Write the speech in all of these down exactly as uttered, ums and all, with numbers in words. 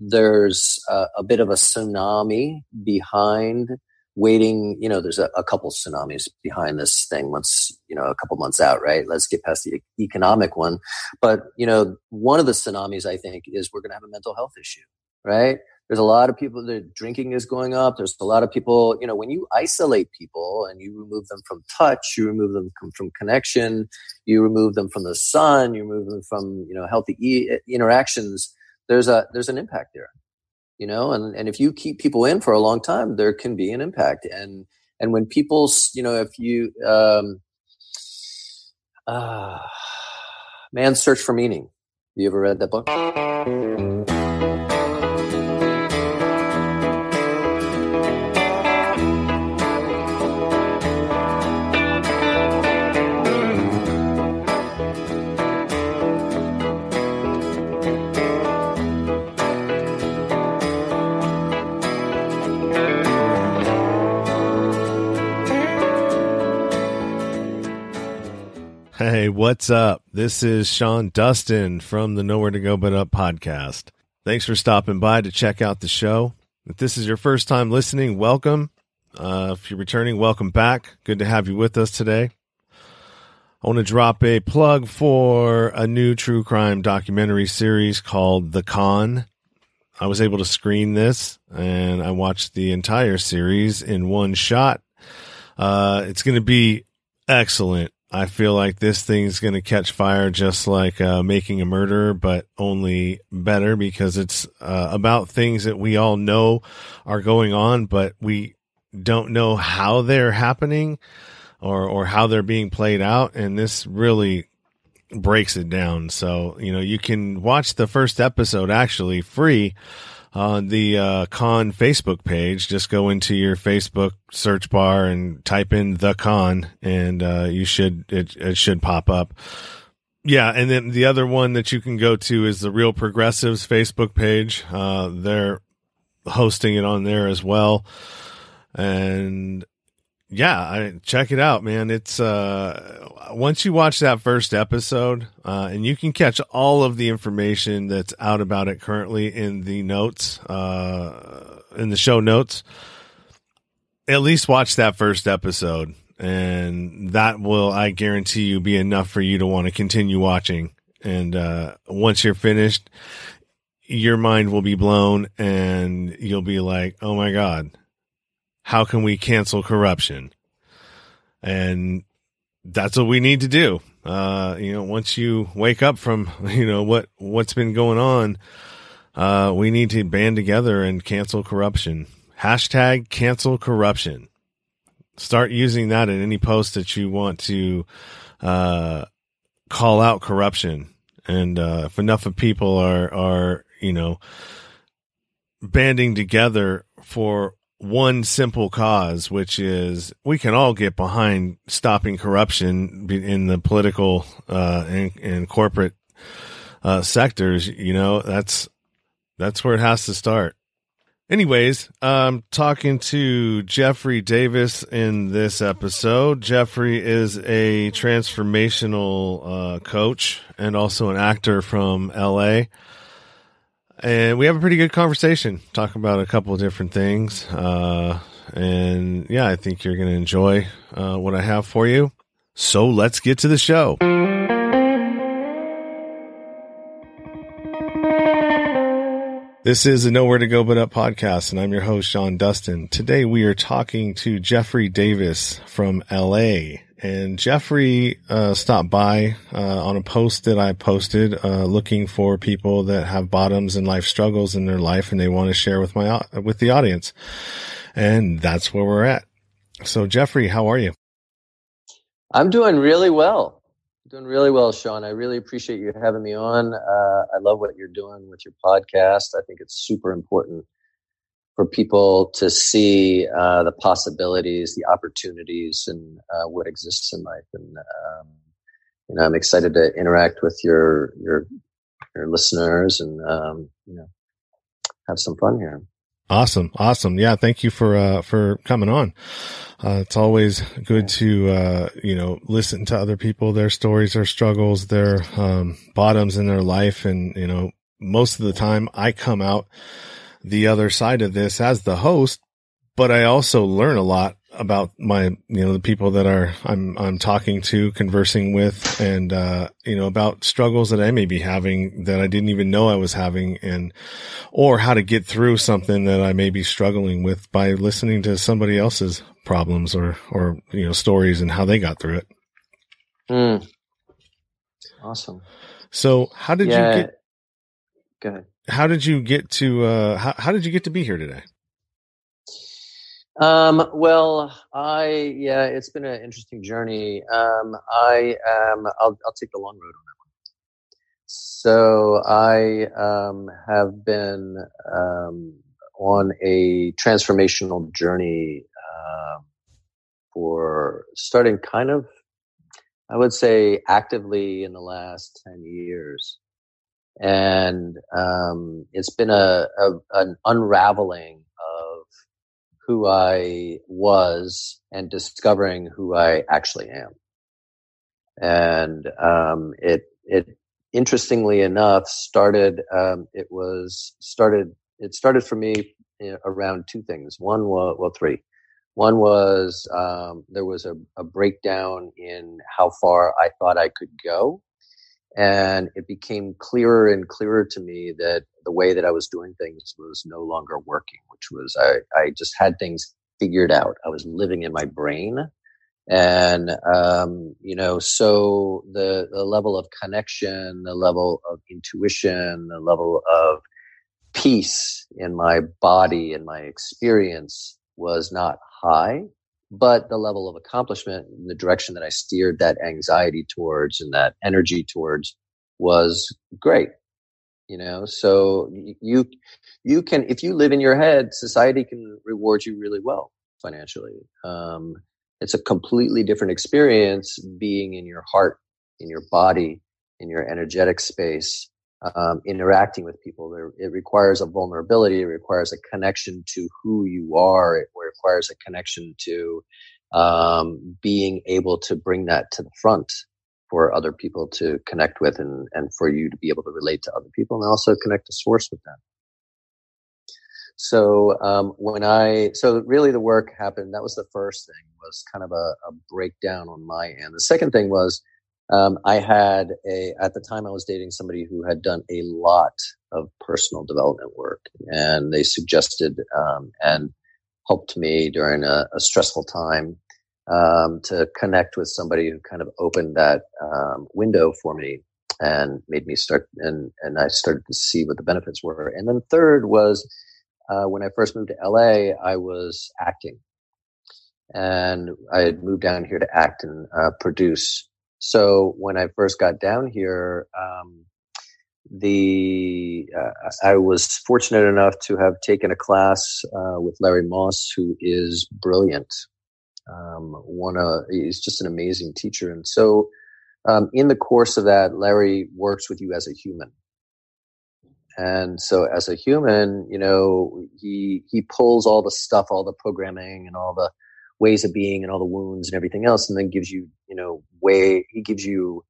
There's a, a bit of a tsunami behind waiting. You know, there's a, a couple tsunamis behind this thing once, you know, a couple months out, right? Let's get past the economic one. But, you know, one of the tsunamis, I think, is we're going to have a mental health issue, right? There's a lot of people that drinking is going up. There's a lot of people, you know, when you isolate people and you remove them from touch, you remove them from, from connection, you remove them from the sun, you remove them from, you know, healthy e- interactions. There's a, there's an impact there, you know, and, and if you keep people in for a long time, there can be an impact. And, and when people, you know, if you, um, uh, Man's Search for Meaning, you ever read that book? Hey, what's up? This is Sean Dustin from the Nowhere to Go But Up podcast. Thanks for stopping by to check out the show. If this is your first time listening, welcome. Uh, if you're returning, welcome back. Good to have you with us today. I want to drop a plug for a new true crime documentary series called The Con. I was able to screen this, and I watched the entire series in one shot. Uh, it's going to be excellent. I feel like this thing's going to catch fire just like uh, Making a Murderer, but only better because it's uh, about things that we all know are going on, but we don't know how they're happening or, or how they're being played out. And this really breaks it down. So, you know, you can watch the first episode actually free on the uh, Con Facebook page. Just go into your Facebook search bar and type in The Con, and uh, you should it, it should pop up. Yeah, and then the other one that you can go to is the Real Progressives Facebook page. Uh, they're hosting it on there as well, and yeah, I, check it out, man. It's uh, once you watch that first episode, uh, and you can catch all of the information that's out about it currently in the notes, uh, in the show notes. At least watch that first episode, and that will, I guarantee you, be enough for you to want to continue watching. And uh, once you're finished, your mind will be blown, and you'll be like, "Oh my God. How can we cancel corruption?" And that's what we need to do. Uh, you know, once you wake up from, you know, what, what's been going on, uh, we need to band together and cancel corruption. Hashtag cancel corruption. Start using that in any post that you want to, uh, call out corruption. And, uh, if enough of people are, are, you know, banding together for one simple cause, which is we can all get behind stopping corruption in the political uh, and, and corporate uh, sectors. You know, that's that's where it has to start. Anyways, I'm talking to Jeffrey Davis in this episode. Jeffrey is a transformational uh, coach and also an actor from L A, and we have a pretty good conversation, talk about a couple of different things. Uh, and yeah, I think you're going to enjoy uh, what I have for you. So let's get to the show. This is a Nowhere to Go But Up podcast, and I'm your host, Sean Dustin. Today we are talking to Jeffrey Davis from L A, and Jeffrey uh, stopped by uh, on a post that I posted uh, looking for people that have bottoms and life struggles in their life, and they want to share with my with the audience. And that's where we're at. So, Jeffrey, how are you? I'm doing really well. I'm doing really well, Sean. I really appreciate you having me on. Uh, I love what you're doing with your podcast. I think it's super important for people to see uh, the possibilities, the opportunities, and uh, what exists in life. And um, you know, I'm excited to interact with your your your listeners, and um, you know, have some fun here. Awesome, awesome. Yeah, thank you for uh, for coming on. Uh, it's always good to uh, you know, listen to other people, their stories, their struggles, their um, bottoms in their life, and you know, most of the time I come out the other side of this as the host, but I also learn a lot about my, you know, the people that are, I'm, I'm talking to, conversing with, and, uh, you know, about struggles that I may be having that I didn't even know I was having, and, or how to get through something that I may be struggling with by listening to somebody else's problems or, or, you know, stories and how they got through it. Mm. Awesome. So how did yeah. you get, Go ahead. How did you get to, uh, how, how did you get to be here today? Um, well, I, yeah, it's been an interesting journey. Um, I, um, I'll, I'll take the long road on that one. So I, um, have been, um, on a transformational journey, um, uh, for starting kind of, I would say actively in the last ten years. And, um, it's been a, a an unraveling of who I was and discovering who I actually am. And, um, it, it, interestingly enough, started, um, it was started, it started for me around two things. One was, well, three. One was, um, there was a, a breakdown in how far I thought I could go. And it became clearer and clearer to me that the way that I was doing things was no longer working, which was I, I just had things figured out. I was living in my brain. And, um, you know, so the, the level of connection, the level of intuition, the level of peace in my body and my experience was not high. But the level of accomplishment and the direction that I steered that anxiety towards and that energy towards was great. You know, so you, you can, if you live in your head, society can reward you really well financially. Um, it's a completely different experience being in your heart, in your body, in your energetic space, um, interacting with people. There, it requires a vulnerability. It requires a connection to who you are. It requires a connection to, um, being able to bring that to the front for other people to connect with, and, and for you to be able to relate to other people and also connect to source with them. So, um, when I, so really the work happened, that was the first thing, was kind of a, a breakdown on my end. The second thing was, Um, I had a, at the time I was dating somebody who had done a lot of personal development work, and they suggested, um, and helped me during a, a stressful time, um, to connect with somebody who kind of opened that, um, window for me and made me start, and, and I started to see what the benefits were. And then third was, uh, when I first moved to L A, I was acting, and I had moved down here to act and, uh, produce. So when I first got down here, um, the uh, I was fortunate enough to have taken a class uh, with Larry Moss, who is brilliant. Um, one, uh, he's just an amazing teacher. And so um, in the course of that, Larry works with you as a human. And so as a human, you know, he he pulls all the stuff, all the programming and all the ways of being and all the wounds and everything else, and then gives you, you know, way, he gives you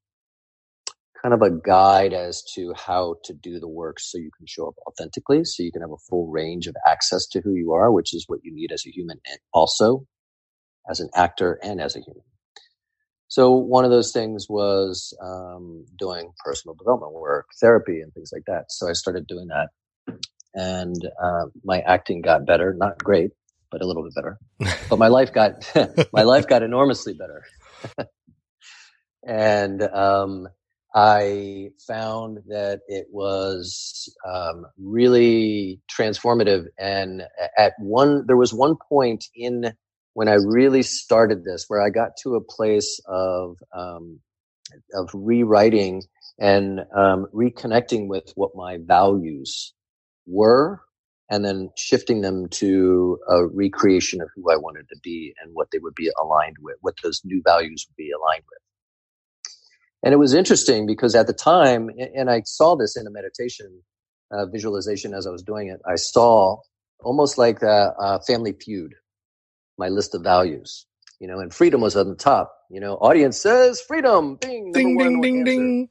kind of a guide as to how to do the work so you can show up authentically, so you can have a full range of access to who you are, which is what you need as a human and also as an actor and as a human. So one of those things was um, doing personal development work, therapy and things like that. So I started doing that, and uh, my acting got better, not great, but a little bit better. But my life got my life got enormously better. And um, I found that it was um, really transformative. And at one, there was one point in when I really started this where I got to a place of um, of rewriting and um, reconnecting with what my values were, and then shifting them to a recreation of who I wanted to be and what they would be aligned with, what those new values would be aligned with. And it was interesting because at the time, and I saw this in a meditation uh, visualization as I was doing it, I saw almost like a, a Family Feud, my list of values, you know, and freedom was on the top, you know, audience says freedom, bing, ding, ding, ding, ding, ding,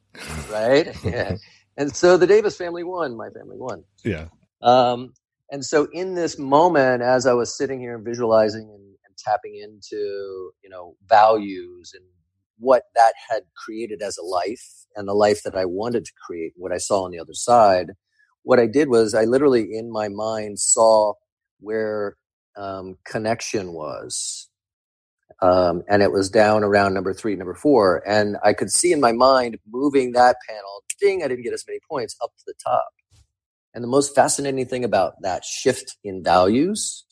right? Yeah. And so the Davis family won. My family won. Yeah. Um, and so in this moment, as I was sitting here and visualizing and, and tapping into, you know, values and what that had created as a life and the life that I wanted to create, what I saw on the other side, what I did was I literally in my mind saw where um, connection was. Um, and it was down around number three, number four. And I could see in my mind moving that panel, ding, I didn't get as many points, up to the top. And the most fascinating thing about that shift in values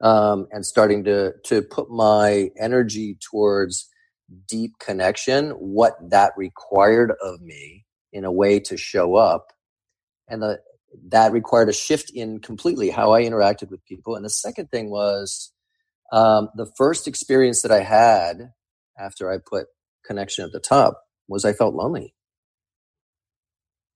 um, and starting to to put my energy towards deep connection, what that required of me in a way to show up. And the, that required a shift in completely how I interacted with people. And the second thing was um, the first experience that I had after I put connection at the top was I felt lonely.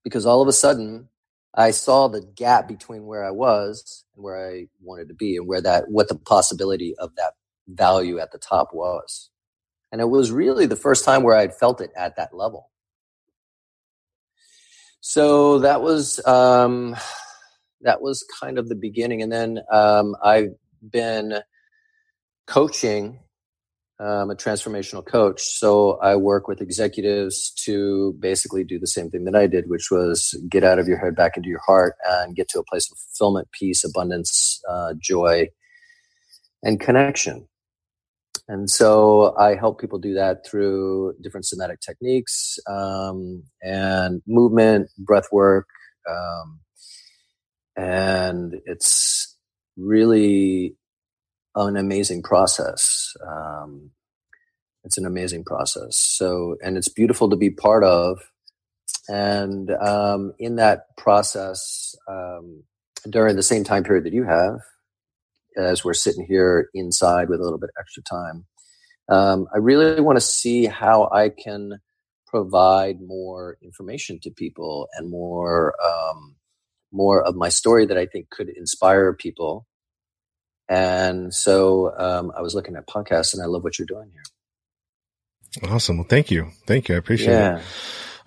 Because all of a sudden I saw the gap between where I was and where I wanted to be and where that, what the possibility of that value at the top was. And it was really the first time where I'd felt it at that level. So that was um, that was kind of the beginning. And then um, I've been coaching. I'm a transformational coach. So I work with executives to basically do the same thing that I did, which was get out of your head, back into your heart, and get to a place of fulfillment, peace, abundance, uh, joy, and connection. And so I help people do that through different somatic techniques um, and movement, breath work. Um, and it's really an amazing process. Um, it's an amazing process. So, and it's beautiful to be part of. And um, in that process, um, during the same time period that you have, as we're sitting here inside with a little bit extra time, um, I really want to see how I can provide more information to people and more um, more of my story that I think could inspire people. And so um, I was looking at podcasts, and I love what you're doing here. Awesome. Well, thank you. Thank you. I appreciate yeah. it.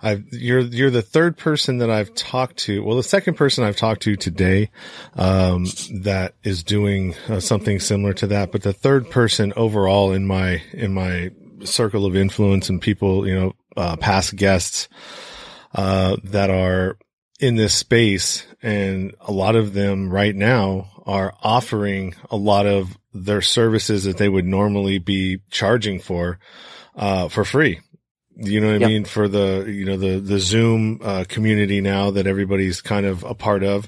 I've, you're, you're the third person that I've talked to. Well, the second person I've talked to today, um, that is doing uh, something similar to that, but the third person overall in my, in my circle of influence and people, you know, uh, past guests, uh, that are in this space. And a lot of them right now are offering a lot of their services that they would normally be charging for, uh, for free. You know what yep. I mean? For the, you know, the, the Zoom, uh, community now that everybody's kind of a part of.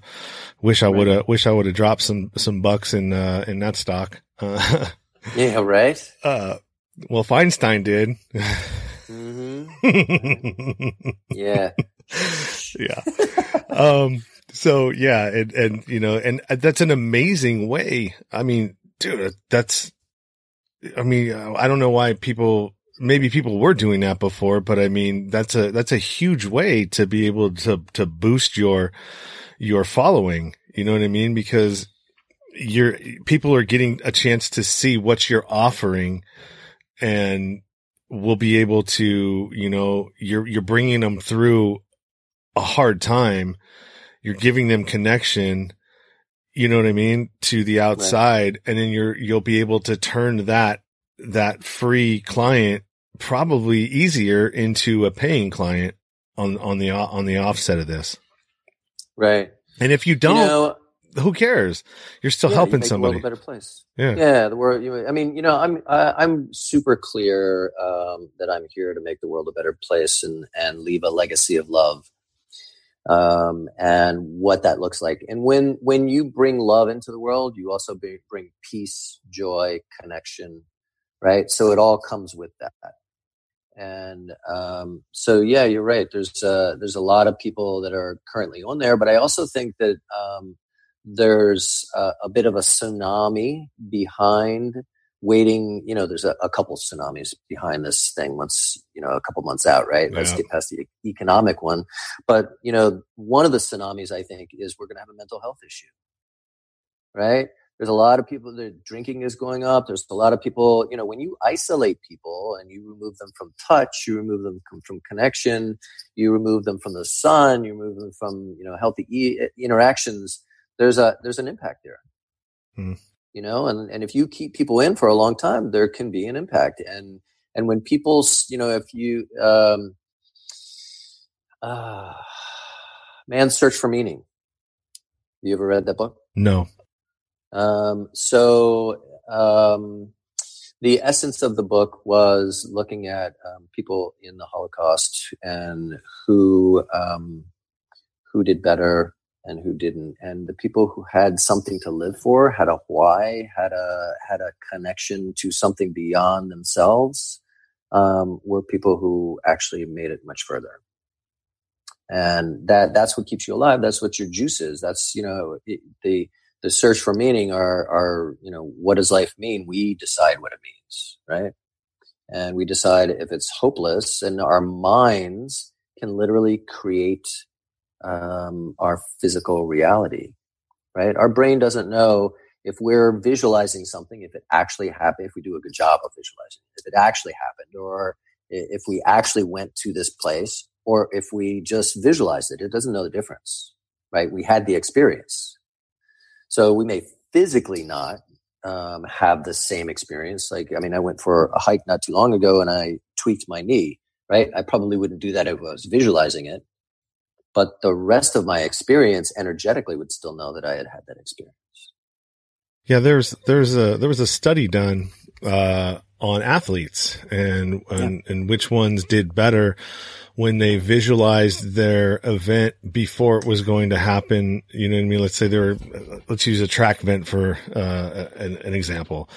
Wish I right. would have, wish I would have dropped some, some bucks in, uh, in that stock. Uh, yeah, right. Uh, well, Feinstein did. Mm-hmm. yeah. yeah. Um, so yeah. And, and, you know, and that's an amazing way. I mean, dude, that's, I mean, I don't know why people, maybe people were doing that before, but I mean, that's a, that's a huge way to be able to, to boost your, your following. You know what I mean? Because you're, people are getting a chance to see what you're offering and will be able to, you know, you're, you're bringing them through a hard time. You're giving them connection. You know what I mean? To the outside. Right. And then you're, you'll be able to turn that, that free client probably easier into a paying client on, on the, on the offset of this. Right. And if you don't, you know, who cares? You're still yeah, helping you make somebody. The world a better place. Yeah. Yeah. The world, you, I mean, you know, I'm, I, I'm super clear, um, that I'm here to make the world a better place and, and leave a legacy of love. Um, and what that looks like. And when, when you bring love into the world, you also be, bring peace, joy, connection, right? So it all comes with that. And um, so, yeah, you're right. There's uh, there's a lot of people that are currently on there. But I also think that um, there's a, a bit of a tsunami behind waiting. You know, there's a, a couple tsunamis behind this thing once, you know, a couple months out, right? Yeah. Let's get past the economic one. But, you know, one of the tsunamis, I think, is we're going to have a mental health issue, right? There's a lot of people, the drinking is going up. There's a lot of people, you know, when you isolate people and you remove them from touch, you remove them from, from connection, you remove them from the sun, you remove them from, you know, healthy e- interactions, there's a, there's an impact there, mm. you know, and, and if you keep people in for a long time, there can be an impact. And, and when people, you know, if you, um, uh, Man's Search for Meaning, you ever read that book? No. Um, so, um, the essence of the book was looking at, um, people in the Holocaust and who, um, who did better and who didn't. And the people who had something to live for, had a why, had a, had a connection to something beyond themselves, um, were people who actually made it much further. And that, that's what keeps you alive. That's what your juice is. That's, you know, it, the, The search for meaning are, are, you know, what does life mean? We decide what it means, right? And we decide if it's hopeless, and our minds can literally create um, our physical reality, right? Our brain doesn't know if we're visualizing something, if it actually happened, if we do a good job of visualizing, if it actually happened, or if we actually went to this place, or if we just visualized it. It doesn't know the difference, right? We had the experience. So we may physically not um, have the same experience. Like, I mean, I went for a hike not too long ago and I tweaked my knee, right? I probably wouldn't do that if I was visualizing it, but the rest of my experience energetically would still know that I had had that experience. Yeah. There's, there's a, there was a study done uh, on athletes and, yeah. and, and which ones did better when they visualized their event before it was going to happen. You know what I mean? Let's say they were, let's use a track event for, uh, an, an example.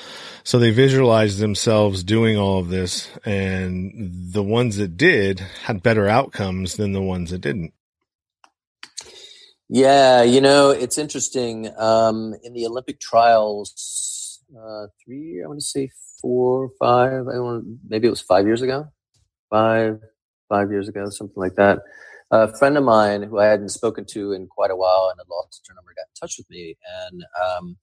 So they visualized themselves doing all of this, and the ones that did had better outcomes than the ones that didn't. Yeah. You know, it's interesting. Um, in the Olympic trials, uh, three, I want to say four, five, I want maybe it was five years ago, five, Five years ago, something like that. A friend of mine who I hadn't spoken to in quite a while and had lost her number got in touch with me, and um,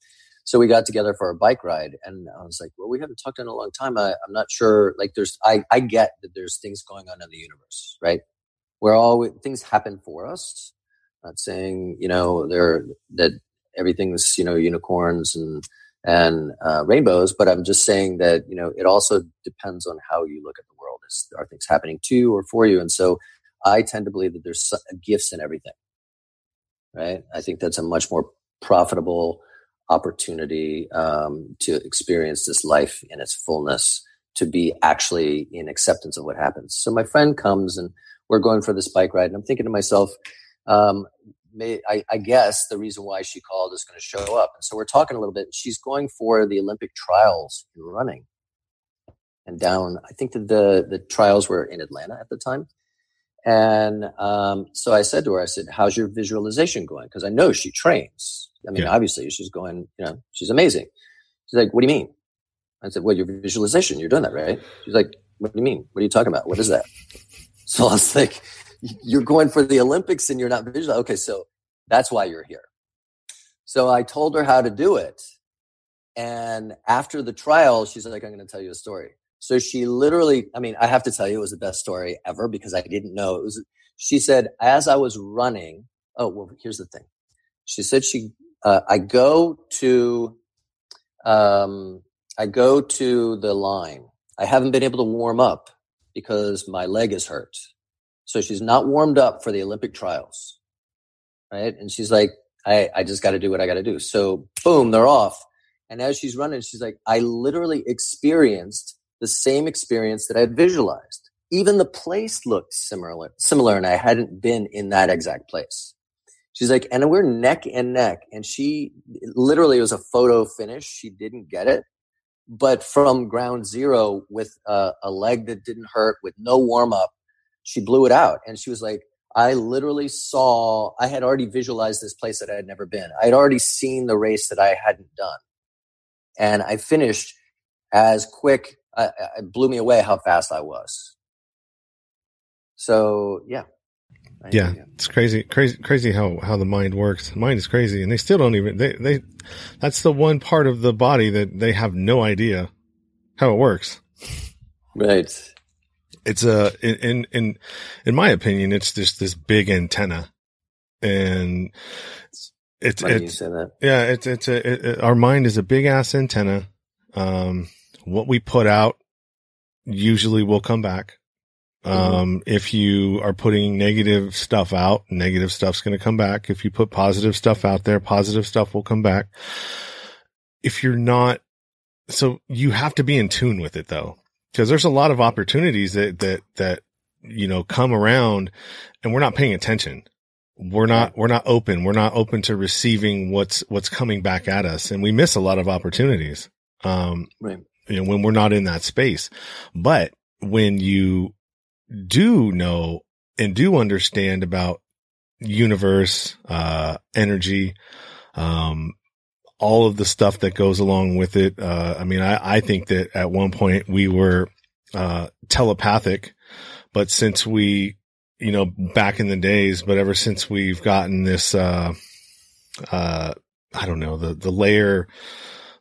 so we got together for a bike ride. And I was like, "Well, we haven't talked in a long time. I, I'm not sure. Like, there's I, I get that there's things going on in the universe, right? Where all we, things happen for us. I'm not saying you know there that everything's you know unicorns and and uh, rainbows, but I'm just saying that you know it also depends on how you look at the world." Are things happening to you or for you? And so I tend to believe that there's gifts in everything, right? I think that's a much more profitable opportunity um, to experience this life in its fullness, to be actually in acceptance of what happens. So my friend comes and we're going for this bike ride, and I'm thinking to myself, um, may, I, I guess the reason why she called is going to show up. And so we're talking a little bit, and she's going for the Olympic trials in running. And down, I think that the, the trials were in Atlanta at the time. And um, so I said to her, I said, how's your visualization going? Because I know she trains. I mean, yeah. Obviously she's going, you know, she's amazing. She's like, what do you mean? I said, well, your visualization, you're doing that, right? She's like, what do you mean? What are you talking about? What is that? So I was like, you're going for the Olympics and you're not visualizing. Okay, so that's why you're here. So I told her how to do it. And after the trial, she's like, I'm going to tell you a story. So she literally, I mean, I have to tell you, it was the best story ever because I didn't know it was. She said, as I was running, oh, well, here's the thing. She said, she, uh, I go to, um, I go to the line. I haven't been able to warm up because my leg is hurt. So she's not warmed up for the Olympic trials. Right. And she's like, I, I just got to do what I got to do. So boom, they're off. And as she's running, she's like, I literally experienced the same experience that I had visualized. Even the place looked similar, similar, and I hadn't been in that exact place. She's like, and we're neck and neck. And she literally, it was a photo finish. She didn't get it. But from ground zero with a, a leg that didn't hurt, with no warm up, she blew it out. And she was like, I literally saw, I had already visualized this place that I had never been. I had already seen the race that I hadn't done. And I finished as quick. I, it blew me away how fast I was. So, yeah. I yeah, know, yeah, it's crazy, crazy, crazy how, how the mind works. The mind is crazy, and they still don't even they they. That's the one part of the body that they have no idea how it works. Right. It's a in in in my opinion, it's just this big antenna, and it's it's, funny it's you say that. yeah, it's it's a it, it, our mind is a big ass antenna. Um, what we put out usually will come back. Um, if you are putting negative stuff out, negative stuff's going to come back. If you put positive stuff out there, positive stuff will come back. If you're not, so you have to be in tune with it though, because there's a lot of opportunities that, that, that, you know, come around and we're not paying attention. We're not, we're not open. We're not open to receiving what's, what's coming back at us. And we miss a lot of opportunities. Um, right. You know, when we're not in that space, but when you do know and do understand about universe, uh, energy, um, all of the stuff that goes along with it. Uh, I mean, I, I think that at one point we were, uh, telepathic, but since we, you know, back in the days, but ever since we've gotten this, uh, uh, I don't know, the, the layer,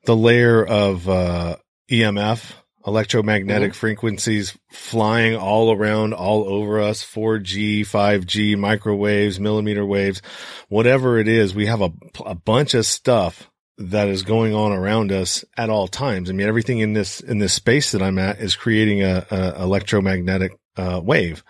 the layer of, uh, E M F, electromagnetic mm-hmm. frequencies flying all around, all over us, four G, five G, microwaves, millimeter waves, whatever it is. We have a, a bunch of stuff that is going on around us at all times. I mean, everything in this, in this space that I'm at is creating a, a electromagnetic uh, wave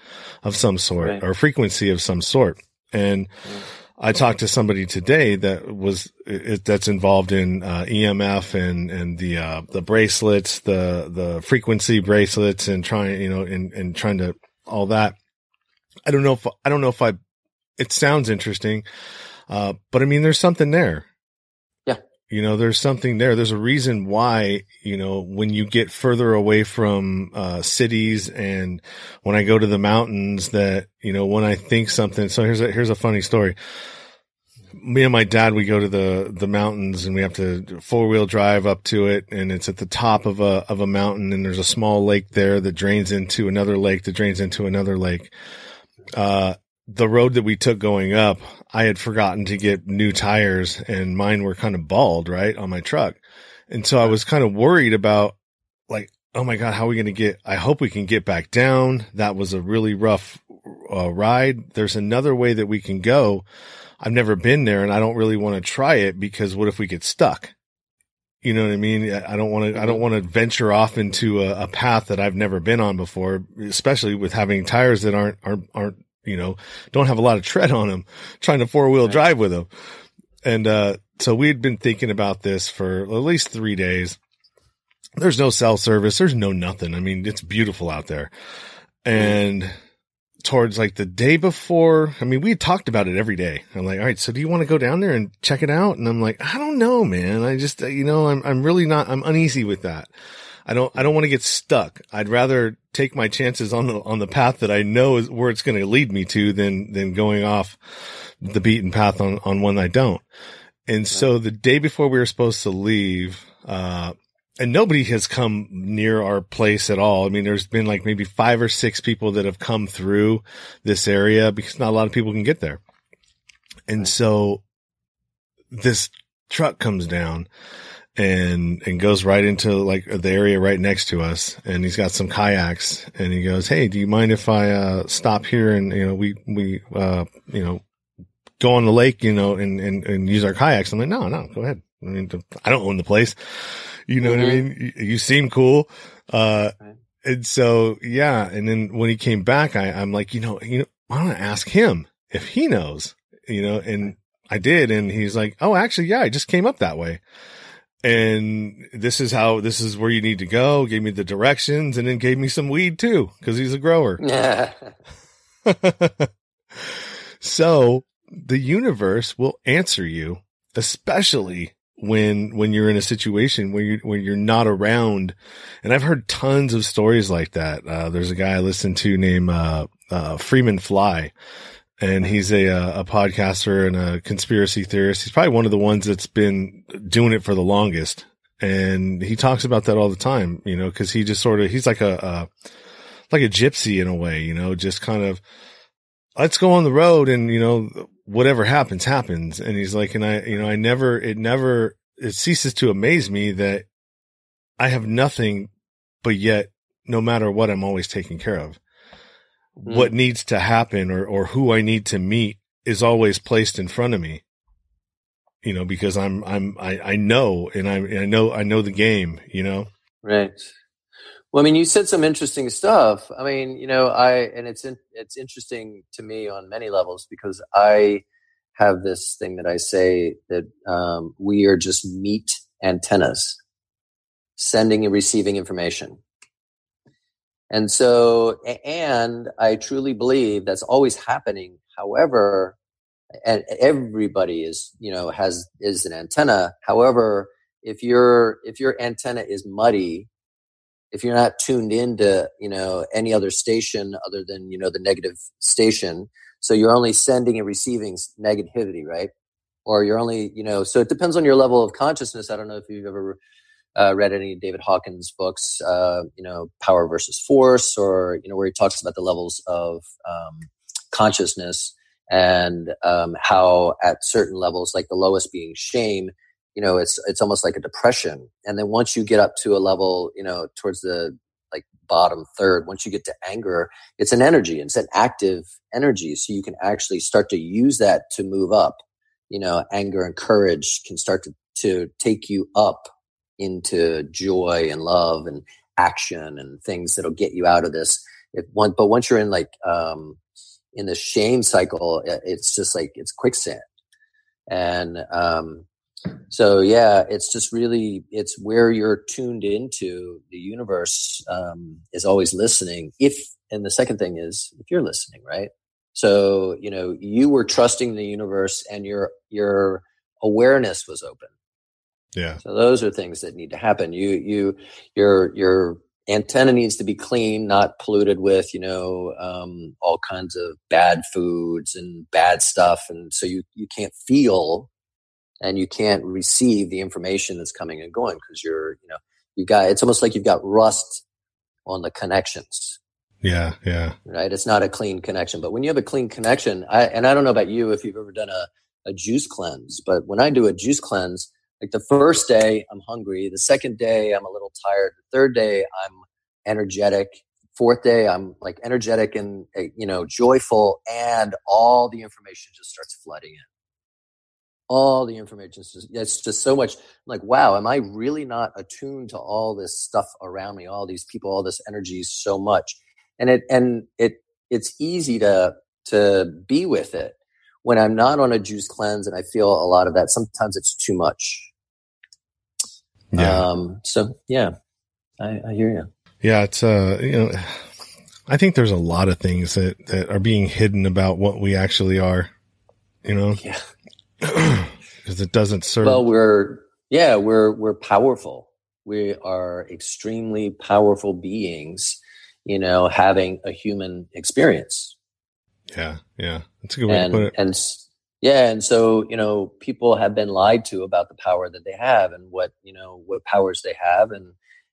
of some sort right. or frequency of some sort. And mm-hmm. I talked to somebody today that was it, that's involved in uh, E M F and and the uh, the bracelets, the the frequency bracelets, and trying you know and and trying to all that. I don't know if I don't know if I. It sounds interesting, uh, but I mean, there's something there. Yeah, you know, there's something there. There's a reason why you know when you get further away from uh, cities and when I go to the mountains that. You know, when I think something, so here's a, here's a funny story. Me and my dad, we go to the, the mountains and we have to four wheel drive up to it. And it's at the top of a, of a mountain and there's a small lake there that drains into another lake that drains into another lake. Uh, the road that we took going up, I had forgotten to get new tires and mine were kind of bald, right, on my truck. And so I was kind of worried about like, oh my God, how are we going to get, I hope we can get back down. That was a really rough Uh, ride. There's another way that we can go. I've never been there and I don't really want to try it because what if we get stuck? You know what I mean? I don't want to, I don't want to venture off into a, a path that I've never been on before, especially with having tires that aren't, aren't, aren't, you know, don't have a lot of tread on them, trying to four wheel right. drive with them. And, uh, so we had been thinking about this for at least three days. There's no cell service. There's no nothing. I mean, it's beautiful out there. And, mm. towards like the day before. I mean, we had talked about it every day. I'm like, all right, so do you want to go down there and check it out? And I'm like, I don't know, man. I just, you know, I'm, I'm really not, I'm uneasy with that. I don't, I don't want to get stuck. I'd rather take my chances on the, on the path that I know is where it's going to lead me to than, than going off the beaten path on, on one I don't. And so the day before we were supposed to leave, uh, and nobody has come near our place at all. I mean, there's been like maybe five or six people that have come through this area because not a lot of people can get there. And so this truck comes down and, and goes right into like the area right next to us. And he's got some kayaks and he goes, hey, do you mind if I, uh, stop here? And, you know, we, we, uh, you know, go on the lake, you know, and, and, and use our kayaks. I'm like, no, no, go ahead. I mean, I don't own the place. You know mm-hmm. what I mean? You, you seem cool. Uh, and so, yeah. And then when he came back, I, I'm like, you know, you know, I want to ask him if he knows, you know, and I did. And he's like, oh, actually, yeah, I just came up that way. And this is how, this is where you need to go. Gave me the directions and then gave me some weed too, cause he's a grower. So the universe will answer you, especially when, when you're in a situation where you, where you're not around. And I've heard tons of stories like that. Uh, there's a guy I listen to named, uh, uh, Freeman Fly, and he's a, a podcaster and a conspiracy theorist. He's probably one of the ones that's been doing it for the longest. And he talks about that all the time, you know, cause he just sort of, he's like a, uh, like a gypsy in a way, you know, just kind of, let's go on the road and, you know, whatever happens, happens. And he's like, and I, you know, I never, it never, it ceases to amaze me that I have nothing, but yet no matter what, I'm always taken care of. Mm. What needs to happen or, or who I need to meet is always placed in front of me, you know, because I'm, I'm, I, I know, and I, I know, I know the game, you know? Right. Well, I mean, you said some interesting stuff. I mean, you know, I, and it's, in, it's interesting to me on many levels because I have this thing that I say that um, we are just meat antennas, sending and receiving information. And so, and I truly believe that's always happening. However, and everybody is, you know, has, is an antenna. However, if your, if your antenna is muddy, if you're not tuned into, you know, any other station other than, you know, the negative station, so you're only sending and receiving negativity, right? Or you're only, you know, so it depends on your level of consciousness. I don't know if you've ever uh, read any of David Hawkins' books, uh, you know, Power Versus Force, or, you know, where he talks about the levels of um, consciousness and um, how at certain levels, like the lowest being shame, you know, it's it's almost like a depression. And then once you get up to a level, you know, towards the like bottom third, once you get to anger, it's an energy. It's an active energy. So you can actually start to use that to move up. You know, anger and courage can start to, to take you up into joy and love and action and things that'll get you out of this. If one, but once you're in like um, in the shame cycle, it's just like it's quicksand. And um so yeah, it's just really, it's where you're tuned into the universe um, is always listening. If, and the second thing is if you're listening, right? So, you know, you were trusting the universe and your, your awareness was open. Yeah. So those are things that need to happen. You, you, your, your antenna needs to be clean, not polluted with, you know, um, all kinds of bad foods and bad stuff. And so you, you can't feel and you can't receive the information that's coming and going because you're, you know, you got, it's almost like you've got rust on the connections. Yeah. Yeah. Right. It's not a clean connection, but when you have a clean connection, I, and I don't know about you, if you've ever done a, a juice cleanse, but when I do a juice cleanse, like the first day I'm hungry. The second day I'm a little tired. The third day I'm energetic. Fourth day I'm like energetic and, you know, joyful, and all the information just starts flooding in. All the information. It's just so much like, wow, am I really not attuned to all this stuff around me? All these people, all this energy, so much. And it, and it, it's easy to, to be with it. When I'm not on a juice cleanse and I feel a lot of that, sometimes it's too much. Yeah. Um, so yeah, I, I hear you. Yeah. It's, uh, you know, I think there's a lot of things that, that are being hidden about what we actually are, you know? Yeah. Because it doesn't serve. Well, we're yeah, we're we're powerful. We are extremely powerful beings, you know, having a human experience. Yeah, yeah, that's a good way and, to put it. And yeah, and so you know, people have been lied to about the power that they have and what you know what powers they have and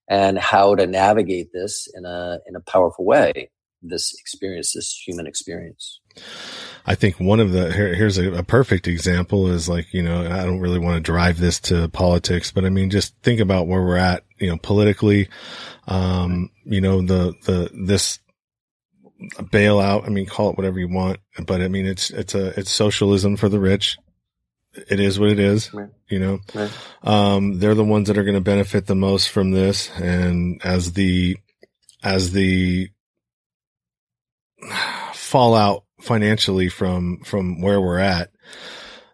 and how to navigate this in a in a powerful way. This experience, this human experience. I think one of the, here, here's a, a perfect example is like, you know, I don't really want to drive this to politics, but I mean, just think about where we're at, you know, politically, um, you know, the, the, this bailout, I mean, call it whatever you want, but I mean, it's, it's a, it's socialism for the rich. It is what it is, you know, right. um, they're the ones that are going to benefit the most from this. And as the, as the fallout, financially from, from where we're at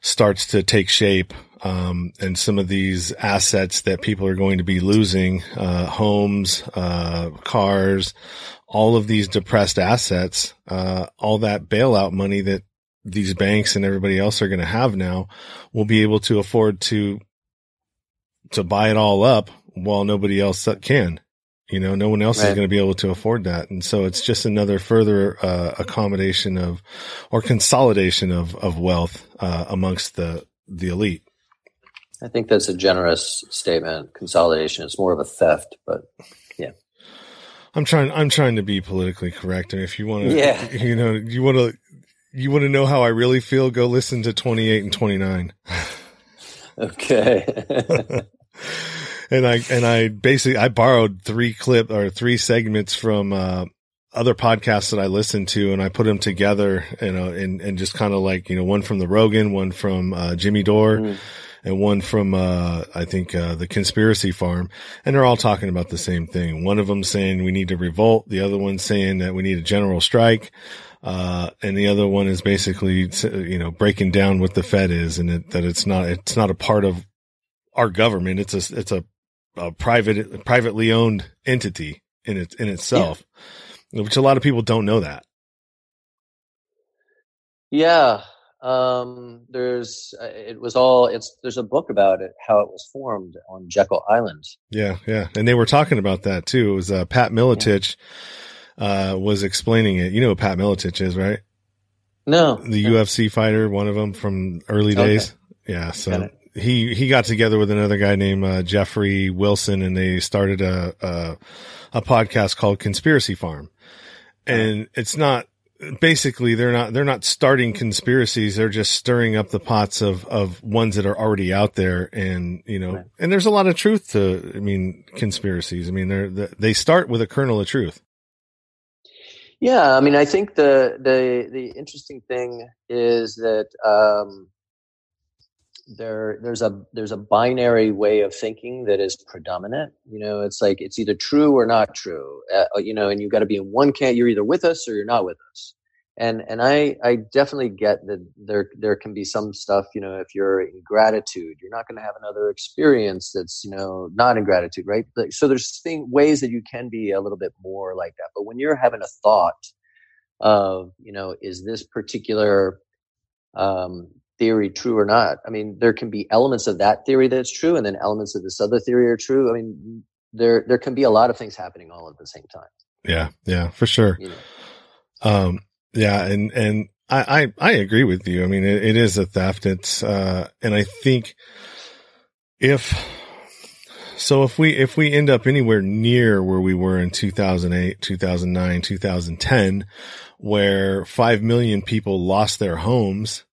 starts to take shape. Um, and some of these assets that people are going to be losing, uh, homes, uh, cars, all of these depressed assets, uh, all that bailout money that these banks and everybody else are going to have now will be able to afford to, to buy it all up while nobody else can. You know, no one else right. is going to be able to afford that. And so it's just another further, uh, accommodation of or consolidation of, of wealth, uh, amongst the, the elite. I think that's a generous statement. Consolidation. It's more of a theft, but yeah. I'm trying, I'm trying to be politically correct. And if you want to, yeah. you know, you want to, You want to know how I really feel? Go listen to twenty-eight and twenty-nine. Okay. And I, and I basically, I borrowed three clip or three segments from, uh, other podcasts that I listened to, and I put them together, you know, and, and just kind of like, you know, one from the Rogan, one from, uh, Jimmy Dore, mm. and one from, uh, I think, uh, the Conspiracy Farm. And they're all talking about the same thing. One of them saying we need to revolt. The other one saying that we need a general strike. Uh, and the other one is basically, you know, breaking down what the Fed is, and it, that it's not, it's not a part of our government. It's a, it's a, a private, privately owned entity in it, in itself. Yeah. Which a lot of people don't know that. Yeah, um, there's it was all it's there's a book about it, how it was formed on Jekyll Island. Yeah, yeah, and they were talking about that too. It was uh, Pat Miletich uh, was explaining it. You know who Pat Miletich is, right? No, the no. U F C fighter, one of them from early days. Okay. Yeah, so he he got together with another guy named uh, Jeffrey Wilson, and they started a, a a podcast called Conspiracy Farm. And it's not basically they're not they're not starting conspiracies. They're just stirring up the pots of, of ones that are already out there. And, you know, right. and there's a lot of truth to, I mean, conspiracies. I mean, they're, they start with a kernel of truth. Yeah. I mean, I think the, the, the interesting thing is that um, there, there's a, there's a binary way of thinking that is predominant. You know, it's like, it's either true or not true, uh, you know, and you've got to be in one camp. You're either with us or you're not with us. And, and I, I definitely get that there, there can be some stuff, you know, if you're in gratitude, you're not going to have another experience that's, you know, not in gratitude. Right. Like, so there's thing, ways that you can be a little bit more like that. But when you're having a thought of, you know, is this particular, um, theory true or not? I mean, there can be elements of that theory that's true, and then elements of this other theory are true. I mean, there there can be a lot of things happening all at the same time. Yeah, yeah, for sure. You know. Um, yeah, and and I, I I agree with you. I mean, it, it is a theft. It's uh, and I think if so, if we if we end up anywhere near where we were in two thousand eight, two thousand nine, two thousand ten, where five million people lost their homes.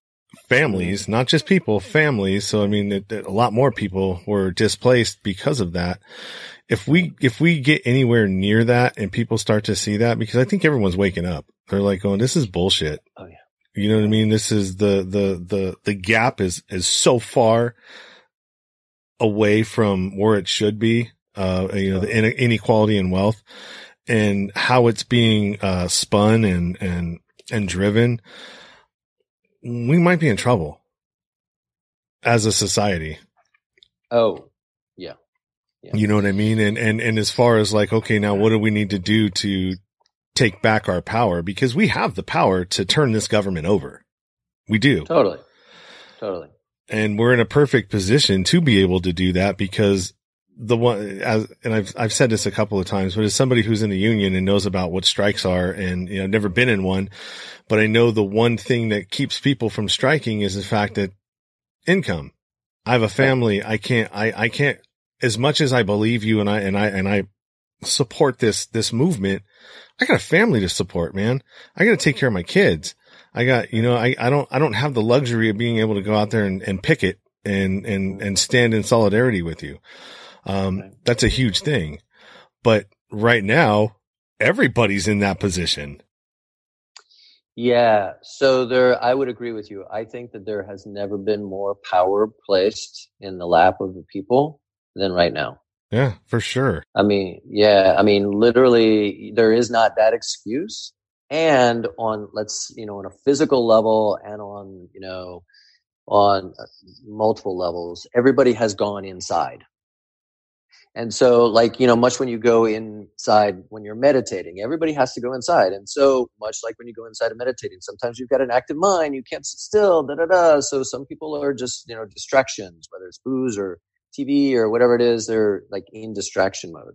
Families, not just people, families. So, I mean, it, it, a lot more people were displaced because of that. If we, if we get anywhere near that and people start to see that, because I think everyone's waking up, they're like going, this is bullshit. Oh, yeah. You know what I mean? This is the, the, the, the gap is, is so far away from where it should be. Uh, you know, the in- inequality in wealth and how it's being, uh, spun and, and, and driven. We might be in trouble as a society. Oh, yeah. yeah. You know what I mean? And, and, and as far as like, okay, now what do we need to do to take back our power? Because we have the power to turn this government over. We do. Totally. Totally. And we're in a perfect position to be able to do that because the one, as, and I've, I've said this a couple of times, but as somebody who's in the union and knows about what strikes are and, you know, never been in one, but I know the one thing that keeps people from striking is the fact that income. I have a family. I can't, I, I can't, as much as I believe you and I, and I, and I support this, this movement, I got a family to support, man. I got to take care of my kids. I got, you know, I, I don't, I don't have the luxury of being able to go out there and, and picket and, and, and stand in solidarity with you. Um, that's a huge thing, but right now everybody's in that position. Yeah. So there, I would agree with you. I think that there has never been more power placed in the lap of the people than right now. Yeah, for sure. I mean, yeah, I mean, literally there is not that excuse. And on let's, you know, on a physical level and on, you know, on multiple levels, everybody has gone inside. And so, like, you know, much when you go inside, when you're meditating, everybody has to go inside. And so much like when you go inside and meditating, sometimes you've got an active mind, you can't sit still, da, da, da. So some people are just, you know, distractions, whether it's booze or T V or whatever it is, they're like in distraction mode.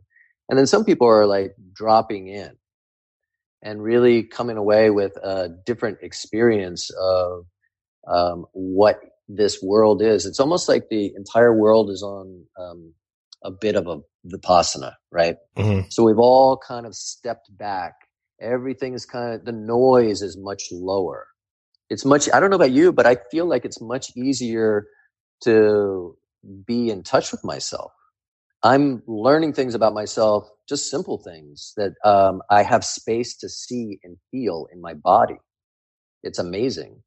And then some people are like dropping in and really coming away with a different experience of um, what this world is. It's almost like the entire world is on, um, a bit of a vipassana, right? Mm-hmm. So we've all kind of stepped back. Everything is kind of, the noise is much lower. it's much, I don't know about you, but I feel like it's much easier to be in touch with myself. I'm learning things about myself, just simple things that um, I have space to see and feel in my body. It's amazing.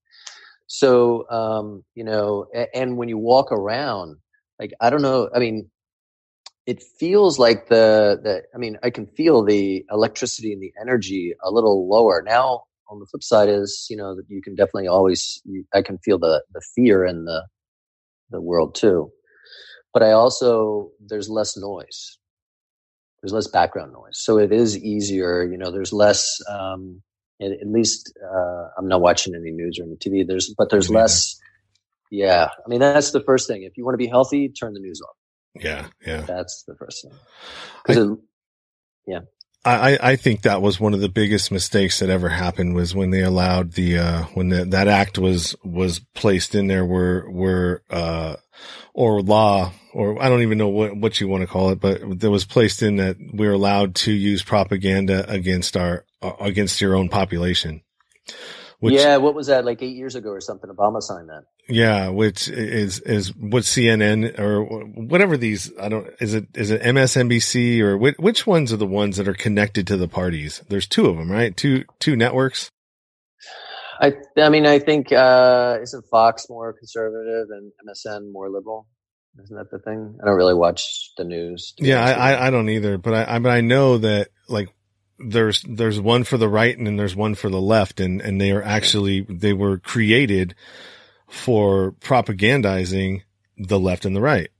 So, um, you know, and when you walk around, like, I don't know, I mean, it feels like the, the, I mean, I can feel the electricity and the energy a little lower. Now, on the flip side is, you know, that you can definitely always, you, I can feel the, the fear in the, the world too. But I also, there's less noise. There's less background noise. So it is easier, you know, there's less, um, at, at least uh, I'm not watching any news or any T V, There's but there's yeah. less, yeah. I mean, that's the first thing. If you want to be healthy, turn the news off. Yeah, yeah. That's the first thing. I, it, yeah. I, I think that was one of the biggest mistakes that ever happened was when they allowed the, uh, when the, that act was, was placed in there were, were, uh, or law, or I don't even know what, what you want to call it, but that was placed in that we're allowed to use propaganda against our, against your own population. Which, yeah, what was that, like eight years ago or something? Obama signed that. Yeah, which is is what C N N or whatever these, I don't, is it is it M S N B C or which, which ones are the ones that are connected to the parties? There's two of them, right? Two two networks. I I mean I think uh, isn't Fox more conservative and M S N more liberal? Isn't that the thing? I don't really watch the news. Yeah, I, I I don't either, but I I but I know that like. There's, there's one for the right and then there's one for the left. And, and they are actually, they were created for propagandizing the left and the right.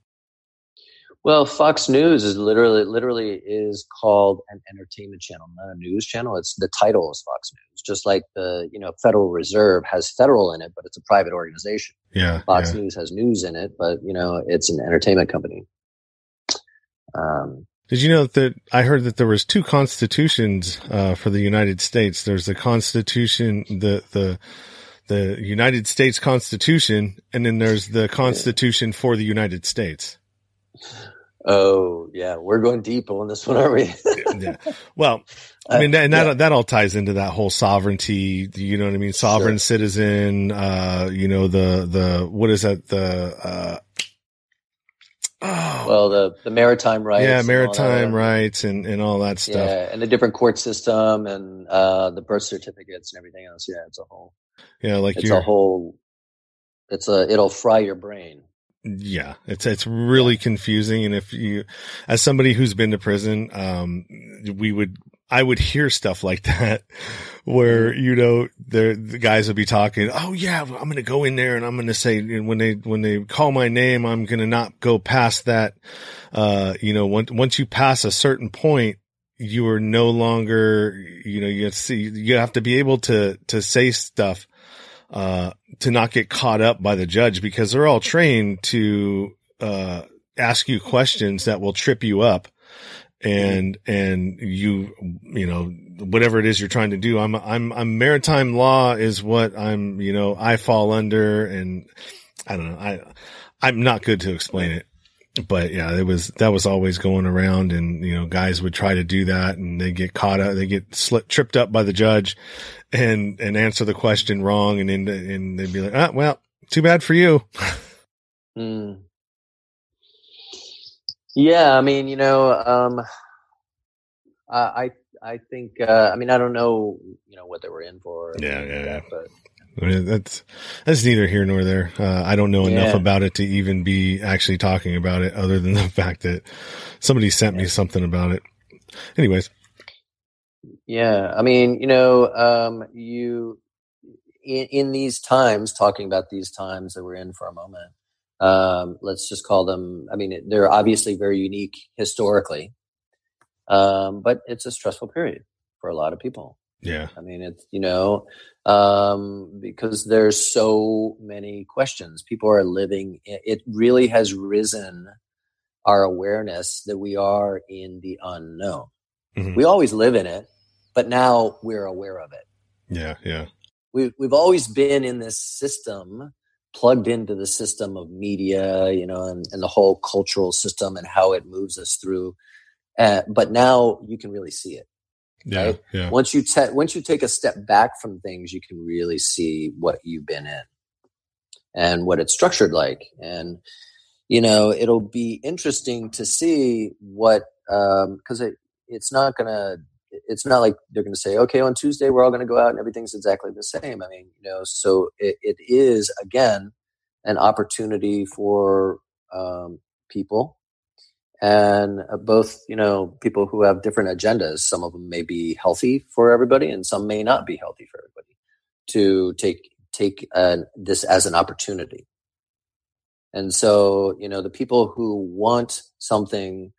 Well, Fox News is literally, literally is called an entertainment channel, not a news channel. It's the title is Fox News, just like the, you know, Federal Reserve has federal in it, but it's a private organization. Yeah. Fox yeah. News has news in it, but you know, it's an entertainment company. Um, Did you know that I heard that there was two constitutions, uh, for the United States? There's the Constitution, the, the, the United States Constitution, and then there's the Constitution for the United States. Oh, yeah. We're going deep on this one, aren't we? yeah. Well, I mean, that, and that, yeah. that all ties into that whole sovereignty, you know what I mean? Sovereign sure. citizen, uh, you know, the, the, what is that? The, uh, Oh. Well, the, the maritime rights. Yeah, maritime and rights and, and all that stuff. Yeah, and the different court system and uh, the birth certificates and everything else. Yeah, it's a whole. Yeah, like it's a whole. It's a. It'll fry your brain. Yeah, it's it's really confusing. And if you, as somebody who's been to prison, um, we would. I would hear stuff like that where, you know, the guys would be talking, oh yeah, I'm going to go in there and I'm going to say, and when they, when they call my name, I'm going to not go past that. Uh, you know, once, once you pass a certain point, you are no longer, you know, you have to see, you have to be able to, to say stuff, uh, to not get caught up by the judge because they're all trained to, uh, ask you questions that will trip you up. And, and you, you know, whatever it is you're trying to do, I'm, I'm, I'm maritime law is what I'm, you know, I fall under and I don't know. I, I'm not good to explain it, but yeah, it was, that was always going around and, you know, guys would try to do that and they get caught up, they get slipped, tripped up by the judge and, and answer the question wrong. And then, and they'd be like, ah, well, too bad for you. mm. Yeah, I mean, you know, um, I I think uh, I mean I don't know, you know, what they were in for. Yeah, yeah, like that, yeah. But I mean, that's that's neither here nor there. Uh, I don't know enough yeah. about it to even be actually talking about it, other than the fact that somebody sent yeah. me something about it. Anyways, yeah, I mean, you know, um, you in, in these times, talking about these times that we're in for a moment. Um, let's just call them, I mean, they're obviously very unique historically, um, but it's a stressful period for a lot of people. Yeah. I mean, it's, you know, um, because there's so many questions. People are living, it really has risen our awareness that we are in the unknown. Mm-hmm. We always live in it, but now we're aware of it. Yeah, yeah. We've, we've always been in this system plugged into the system of media, you know, and, and the whole cultural system and how it moves us through. Uh, but now you can really see it. Yeah, right? yeah. Once you te- once you take a step back from things, you can really see what you've been in and what it's structured like. And, you know, it'll be interesting to see what, um, cause it, it's not going to, it's not like they're going to say, okay, on Tuesday, we're all going to go out and everything's exactly the same. I mean, you know, so it, it is, again, an opportunity for um, people and uh, both, you know, people who have different agendas. Some of them may be healthy for everybody and some may not be healthy for everybody, to take, take uh, this as an opportunity. And so, you know, the people who want something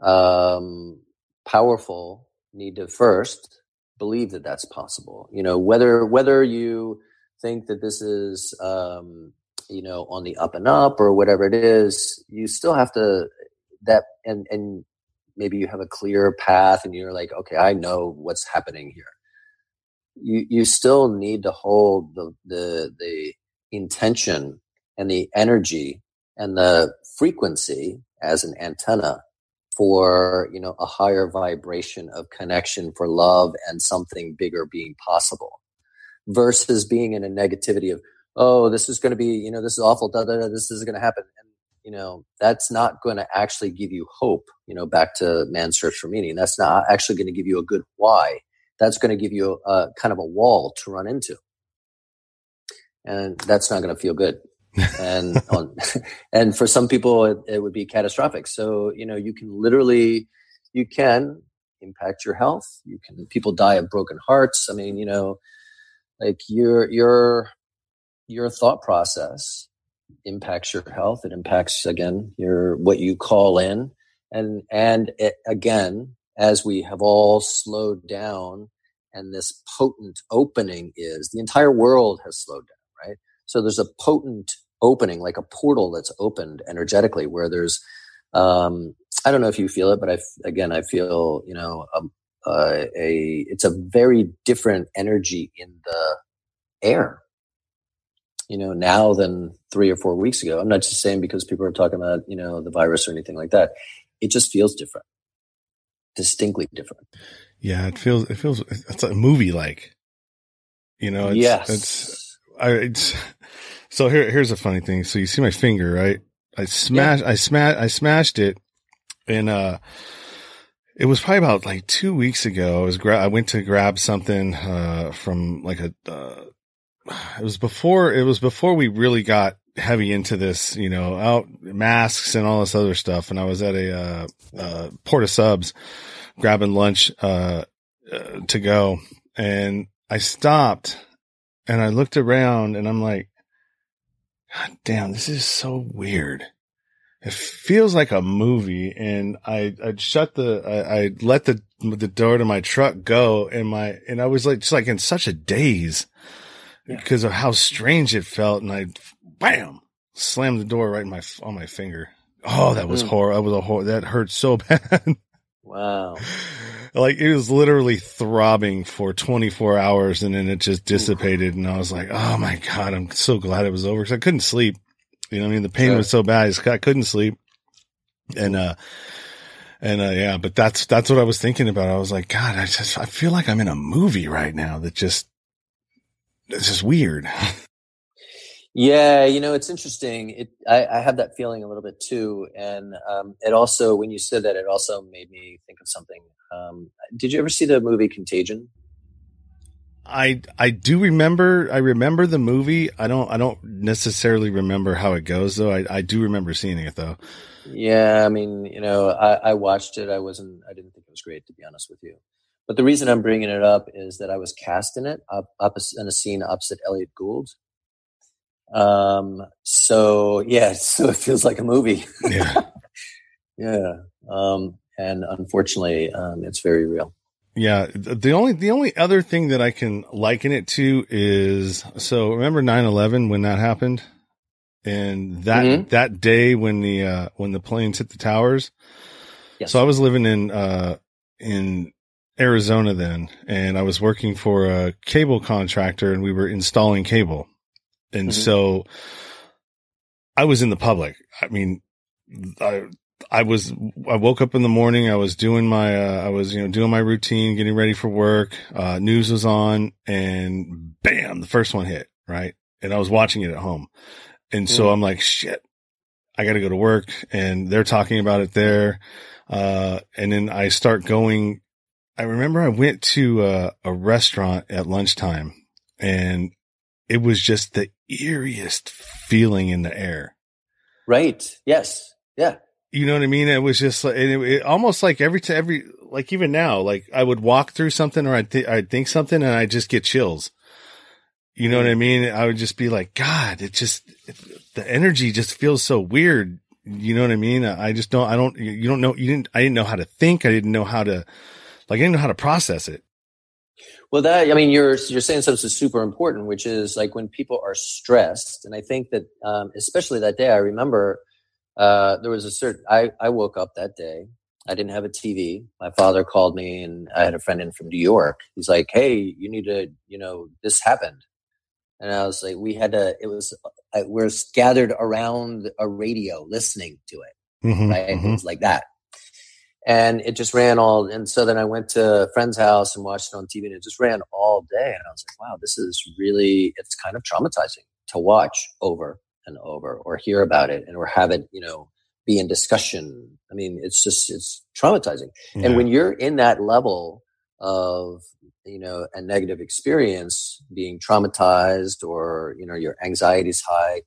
um, powerful need to first believe that that's possible. You know, whether whether you think that this is, um, you know, on the up and up or whatever it is, you still have to that and, and maybe you have a clear path and you're like, okay, I know what's happening here. You you still need to hold the the, the intention and the energy and the frequency as an antenna for, you know, a higher vibration of connection, for love and something bigger being possible, versus being in a negativity of, oh, this is going to be, you know, this is awful, da, da, da, this is going to happen. And, you know, that's not going to actually give you hope, you know, back to Man's Search for Meaning. That's not actually going to give you a good why. That's going to give you a, a kind of a wall to run into. And that's not going to feel good. and on, and for some people, it, it would be catastrophic. So, you know, you can literally, you can impact your health. You can, people die of broken hearts. I mean, you know, like your, your, your thought process impacts your health. It impacts, again, your, what you call in. And, and it, again, as we have all slowed down and this potent opening is, the entire world has slowed down, right? So there's a potent opening, like a portal that's opened energetically, where there's, um, I don't know if you feel it, but I, again, I feel, you know, a, a, a, it's a very different energy in the air, you know, now than three or four weeks ago. I'm not just saying because people are talking about, you know, the virus or anything like that. It just feels different, distinctly different. Yeah. It feels, it feels, it's a movie like, you know, it's, yes. it's, I, it's, so here, here's a funny thing. So you see my finger, right? I smashed, yeah. I smashed, I smashed it, and uh, it was probably about like two weeks ago. I was gra- I went to grab something uh, from like a. Uh, it was before. It was before we really got heavy into this, you know, out masks and all this other stuff. And I was at a uh, uh, Porta Subs grabbing lunch uh, uh, to go, and I stopped. And I looked around and I'm like, God damn, this is so weird. It feels like a movie. And I, I shut the, I, I let the, the door to my truck go, and my, and I was like, just like in such a daze yeah. because of how strange it felt. And I, bam, slammed the door right in my, on my finger. Oh, that was mm. horror. That was a horror. That hurt so bad. Wow. Like, it was literally throbbing for twenty-four hours, and then it just dissipated. And I was like, oh my God, I'm so glad it was over, because I couldn't sleep. You know what I mean? The pain sure. was so bad. I couldn't sleep. And, uh, and, uh, yeah, but that's, that's what I was thinking about. I was like, God, I just, I feel like I'm in a movie right now that just, it's just weird. Yeah, you know, it's interesting. It, I, I have that feeling a little bit too, and um, it also, when you said that, it also made me think of something. Um, did you ever see the movie Contagion? I I do remember. I remember the movie. I don't. I don't necessarily remember how it goes, though. I, I do remember seeing it, though. Yeah, I mean, you know, I, I watched it. I wasn't. I didn't think it was great, to be honest with you. But the reason I'm bringing it up is that I was cast in it, up, up in a scene opposite Elliot Gould. Um, so yeah, so it feels like a movie. Yeah. yeah. Um, and unfortunately, um, it's very real. Yeah. The only, the only other thing that I can liken it to is, so remember nine eleven when that happened, and that, mm-hmm. that day when the, uh, when the planes hit the towers. Yes. So I was living in, uh, in Arizona then, and I was working for a cable contractor, and we were installing cable. And mm-hmm. so I was in the public. I mean, I, I was, I woke up in the morning. I was doing my, uh, I was, you know, doing my routine, getting ready for work. Uh, news was on and bam, the first one hit. Right. And I was watching it at home. And so mm. I'm like, shit, I got to go to work. And they're talking about it there. Uh, and then I start going. I remember I went to a, a restaurant at lunchtime and it was just the eeriest feeling in the air. Right. Yes. Yeah. You know what I mean? It was just like, it, it almost like every to every, like even now, like I would walk through something or I th- I'd think something and I just get chills. You know what I mean? I would just be like, God, it just, it, the energy just feels so weird. You know what I mean? I just don't, I don't, you don't know, you didn't, I didn't know how to think. I didn't know how to, like, I didn't know how to process it. Well, that, I mean, you're, you're saying something super important, which is like when people are stressed. And I think that, um, especially that day, I remember, Uh, there was a certain, I, I woke up that day. I didn't have a T V. My father called me and I had a friend in from New York. He's like, hey, you need to, you know, this happened. And I was like, we had to, it was, I, we're gathered around a radio listening to it. Mm-hmm, right. Mm-hmm. It was like that. And it just ran all. And so then I went to a friend's house and watched it on T V and it just ran all day. And I was like, wow, this is really, it's kind of traumatizing to watch over and over, or hear about it and or have it, you know, be in discussion. I mean, it's just, it's traumatizing. Yeah. And when you're in that level of, you know, a negative experience, being traumatized or, you know, your anxiety is high,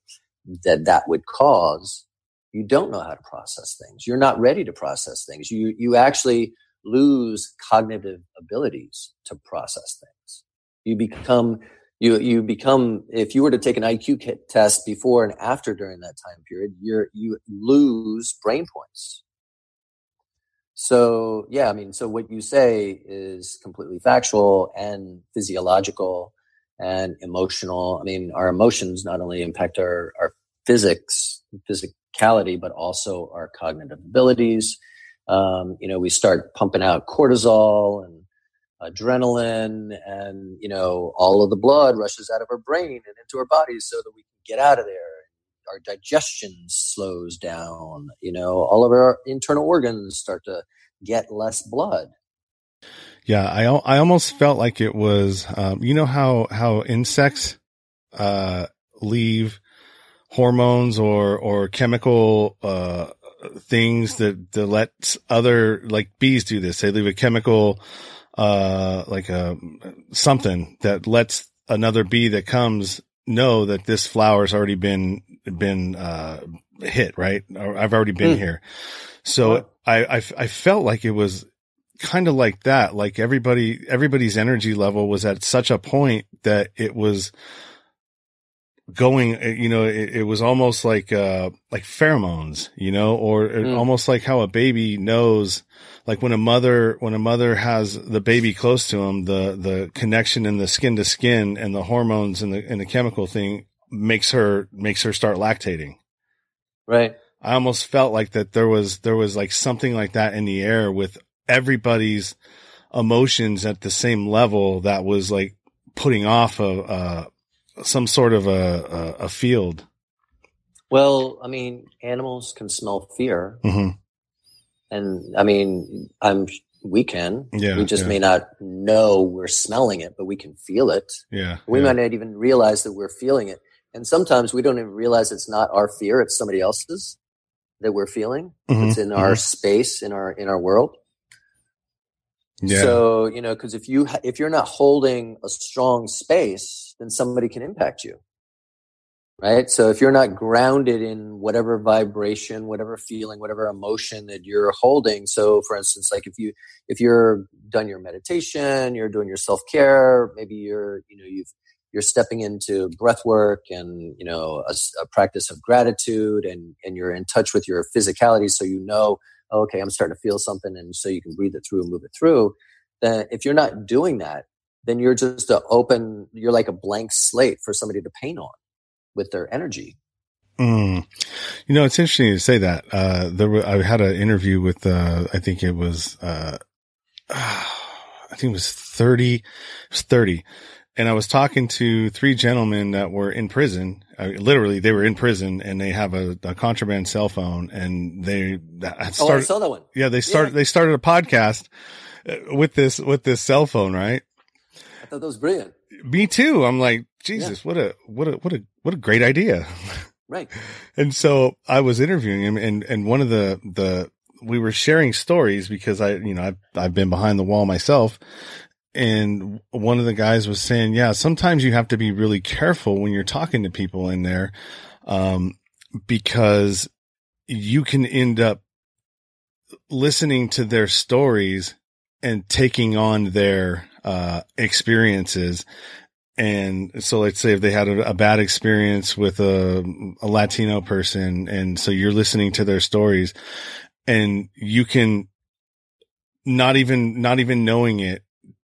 that that would cause, you don't know how to process things. You're not ready to process things. You, you actually lose cognitive abilities to process things. You become You you become, if you were to take an I Q test before and after during that time period, you you lose brain points. So yeah, I mean, so what you say is completely factual and physiological and emotional. I mean, our emotions not only impact our our physics, physicality, but also our cognitive abilities. Um, you know, we start pumping out cortisol and adrenaline, and you know, all of the blood rushes out of our brain and into our bodies so that we can get out of there. Our digestion slows down, you know, all of our internal organs start to get less blood. Yeah. I, I almost felt like it was, um, you know, how, how insects, uh, leave hormones or, or chemical, uh, things that, that lets other, like bees do this. They leave a chemical, uh, like a something that lets another bee that comes know that this flower's already been, been, uh, hit, right? I've already been mm. here. So wow. I, I, I felt like it was kind of like that. Like everybody, everybody's energy level was at such a point that it was going, you know, it, it was almost like, uh, like pheromones, you know, or mm. almost like how a baby knows. Like when a mother, when a mother has the baby close to him, the, the connection and the skin to skin and the hormones and the, and the chemical thing makes her, makes her start lactating. Right. I almost felt like that there was, there was like something like that in the air with everybody's emotions at the same level that was like putting off a, uh, some sort of a, a, a field. Well, I mean, animals can smell fear. Mm-hmm. And I mean, I'm, we can, yeah, we just yeah. may not know we're smelling it, but we can feel it. Yeah. We yeah. might not even realize that we're feeling it. And sometimes we don't even realize it's not our fear. It's somebody else's that we're feeling. Mm-hmm. It's in mm-hmm. our space, in our, in our world. Yeah. So, you know, cause if you, ha- if you're not holding a strong space, then somebody can impact you. Right. So if you're not grounded in whatever vibration, whatever feeling, whatever emotion that you're holding. So for instance, like if you, if you're done your meditation, you're doing your self care, maybe you're, you know, you've, you're stepping into breath work and, you know, a, a practice of gratitude and, and you're in touch with your physicality. So, you know, oh, okay, I'm starting to feel something. And so you can breathe it through and move it through. Then if you're not doing that, then you're just an open, you're like a blank slate for somebody to paint on with their energy. Mm. You know, it's interesting you say that. Uh, there were, I had an interview with, uh, I think it was, uh, I think it was 30, it was 30. And I was talking to three gentlemen that were in prison. I, literally, they were in prison, and they have a, a contraband cell phone. And they started, oh, I saw that one. Yeah, they started. Yeah. They started a podcast with this with this cell phone, right? I thought that was brilliant. Me too. I'm like, Jesus, yeah. what a what a what a what a great idea, right? And so I was interviewing him, and and one of the the we were sharing stories because I, you know, I've I've been behind the wall myself. And one of the guys was saying, yeah, sometimes you have to be really careful when you're talking to people in there, um, because you can end up listening to their stories and taking on their, uh, experiences. And so let's say if they had a, a bad experience with a, a Latino person. And so you're listening to their stories and you can not even, not even knowing it,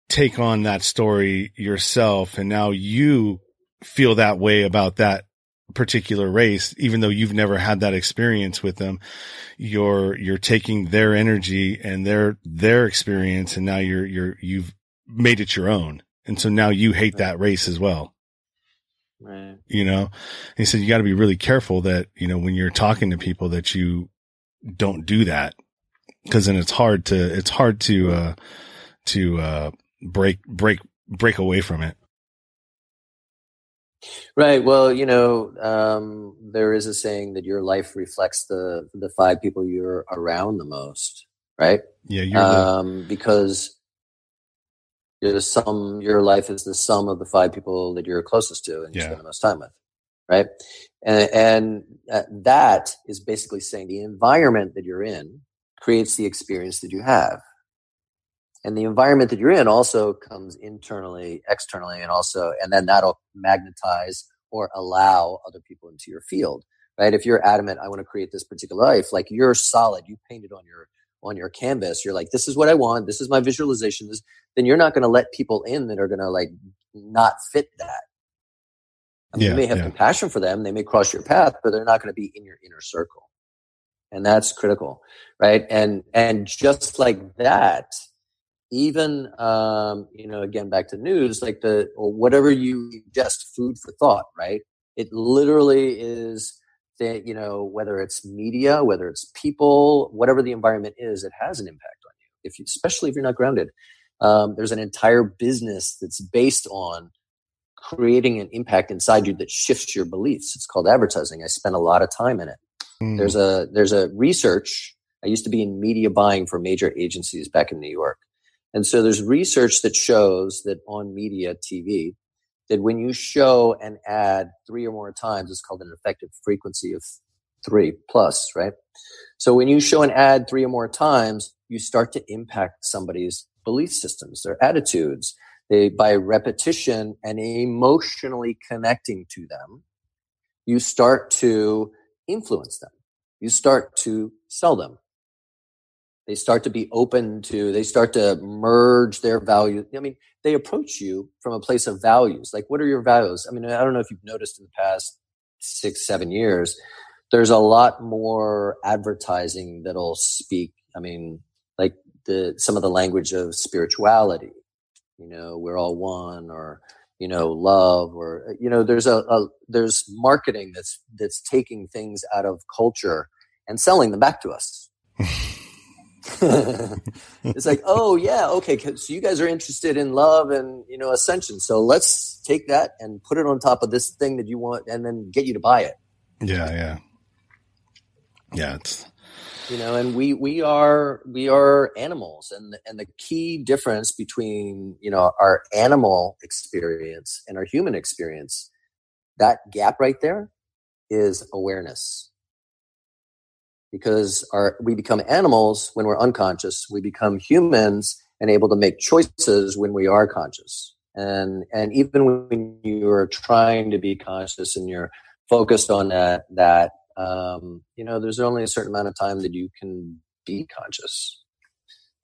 take on that story yourself. And now you feel that way about that particular race, even though you've never had that experience with them. You're, you're taking their energy and their, their experience. And now you're, you're, you've made it your own. And so now you hate that race as well. Right. You know, and he said, you got to be really careful that, you know, when you're talking to people that you don't do that. Cause then it's hard to, it's hard to, uh, to, uh, break break break away from it. Right. Well, you know, um there is a saying that your life reflects the the five people you're around the most, right? Yeah, you're um the- because you're the sum your life is the sum of the five people that you're closest to and you yeah. spend the most time with, right? And and uh, that is basically saying the environment that you're in creates the experience that you have. And the environment that you're in also comes internally, externally, and also, and then that'll magnetize or allow other people into your field, right? If you're adamant, I want to create this particular life, like you're solid, you painted on your, on your canvas, you're like, this is what I want, this is my visualization, this, then you're not going to let people in that are going to like not fit that. I mean, yeah, you may have yeah. compassion for them, they may cross your path, but they're not going to be in your inner circle. And that's critical, right? And, and just like that, even, um, you know, again, back to news, like the, or whatever you ingest, food for thought, right? It literally is that, you know, whether it's media, whether it's people, whatever the environment is, it has an impact on you. If you, especially if you're not grounded, um, there's an entire business that's based on creating an impact inside you that shifts your beliefs. It's called advertising. I spent a lot of time in it. Mm. There's a, there's a research. I used to be in media buying for major agencies back in New York. And so there's research that shows that on media T V, that when you show an ad three or more times, it's called an effective frequency of three plus, right? So when you show an ad three or more times, you start to impact somebody's belief systems, their attitudes. They, by repetition and emotionally connecting to them, you start to influence them. You start to sell them. They start to be open to, they start to merge their values. I mean, they approach you from a place of values. Like, what are your values? I mean, I don't know if you've noticed in the past six, seven years, there's a lot more advertising that'll speak. I mean, like the, some of the language of spirituality, you know, we're all one, or, you know, love, or, you know, there's a, a there's marketing that's, that's taking things out of culture and selling them back to us. It's like, oh yeah, okay, so you guys are interested in love and, you know, ascension, so let's take that and put it on top of this thing that you want and then get you to buy it. Yeah, yeah, yeah. It's, you know, and we we are we are animals, and and the key difference between, you know, our animal experience and our human experience, that gap right there is awareness. Because our, we become animals when we're unconscious. We become humans and able to make choices when we are conscious. And and even when you're trying to be conscious and you're focused on that, that um, you know, there's only a certain amount of time that you can be conscious.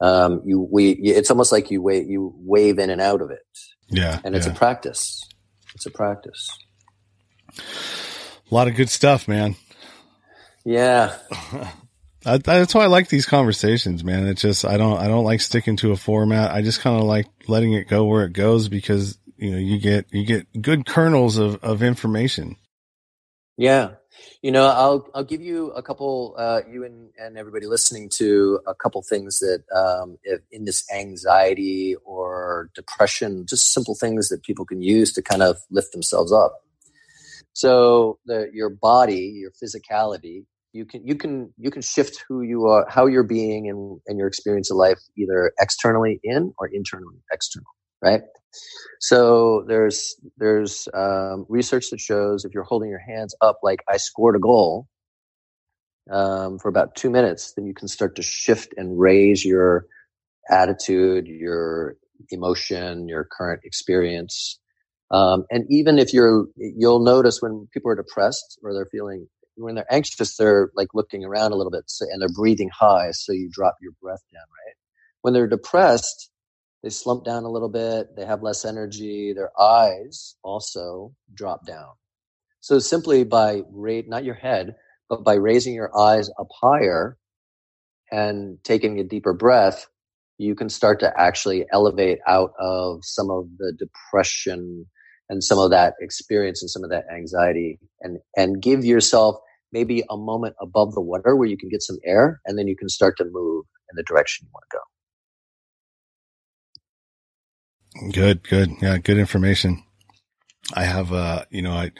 Um, you we it's almost like you wave you wave in and out of it. Yeah, and it's yeah. a practice. It's a practice. A lot of good stuff, man. Yeah. I, that's why I like these conversations, man. It's just, I don't, I don't like sticking to a format. I just kind of like letting it go where it goes because you know, you get, you get good kernels of, of information. Yeah. You know, I'll, I'll give you a couple, uh, you and, and everybody listening to a couple things that, um, if in this anxiety or depression, just simple things that people can use to kind of lift themselves up. So the, your body, your physicality, you can, you can, you can shift who you are, how you're being and, and your experience of life, either externally in or internally external, right? So there's, there's, um, research that shows if you're holding your hands up, like I scored a goal, um, for about two minutes, then you can start to shift and raise your attitude, your emotion, your current experience. Um, and even if you're, you'll notice when people are depressed or they're feeling, when they're anxious, they're like looking around a little bit so, and they're breathing high. So you drop your breath down, right? When they're depressed, they slump down a little bit. They have less energy. Their eyes also drop down. So simply by rate, not your head, but by raising your eyes up higher and taking a deeper breath, you can start to actually elevate out of some of the depression and some of that experience and some of that anxiety, and, and give yourself maybe a moment above the water where you can get some air, and then you can start to move in the direction you want to go. Good, good. Yeah, good information. I have, uh, you know, I,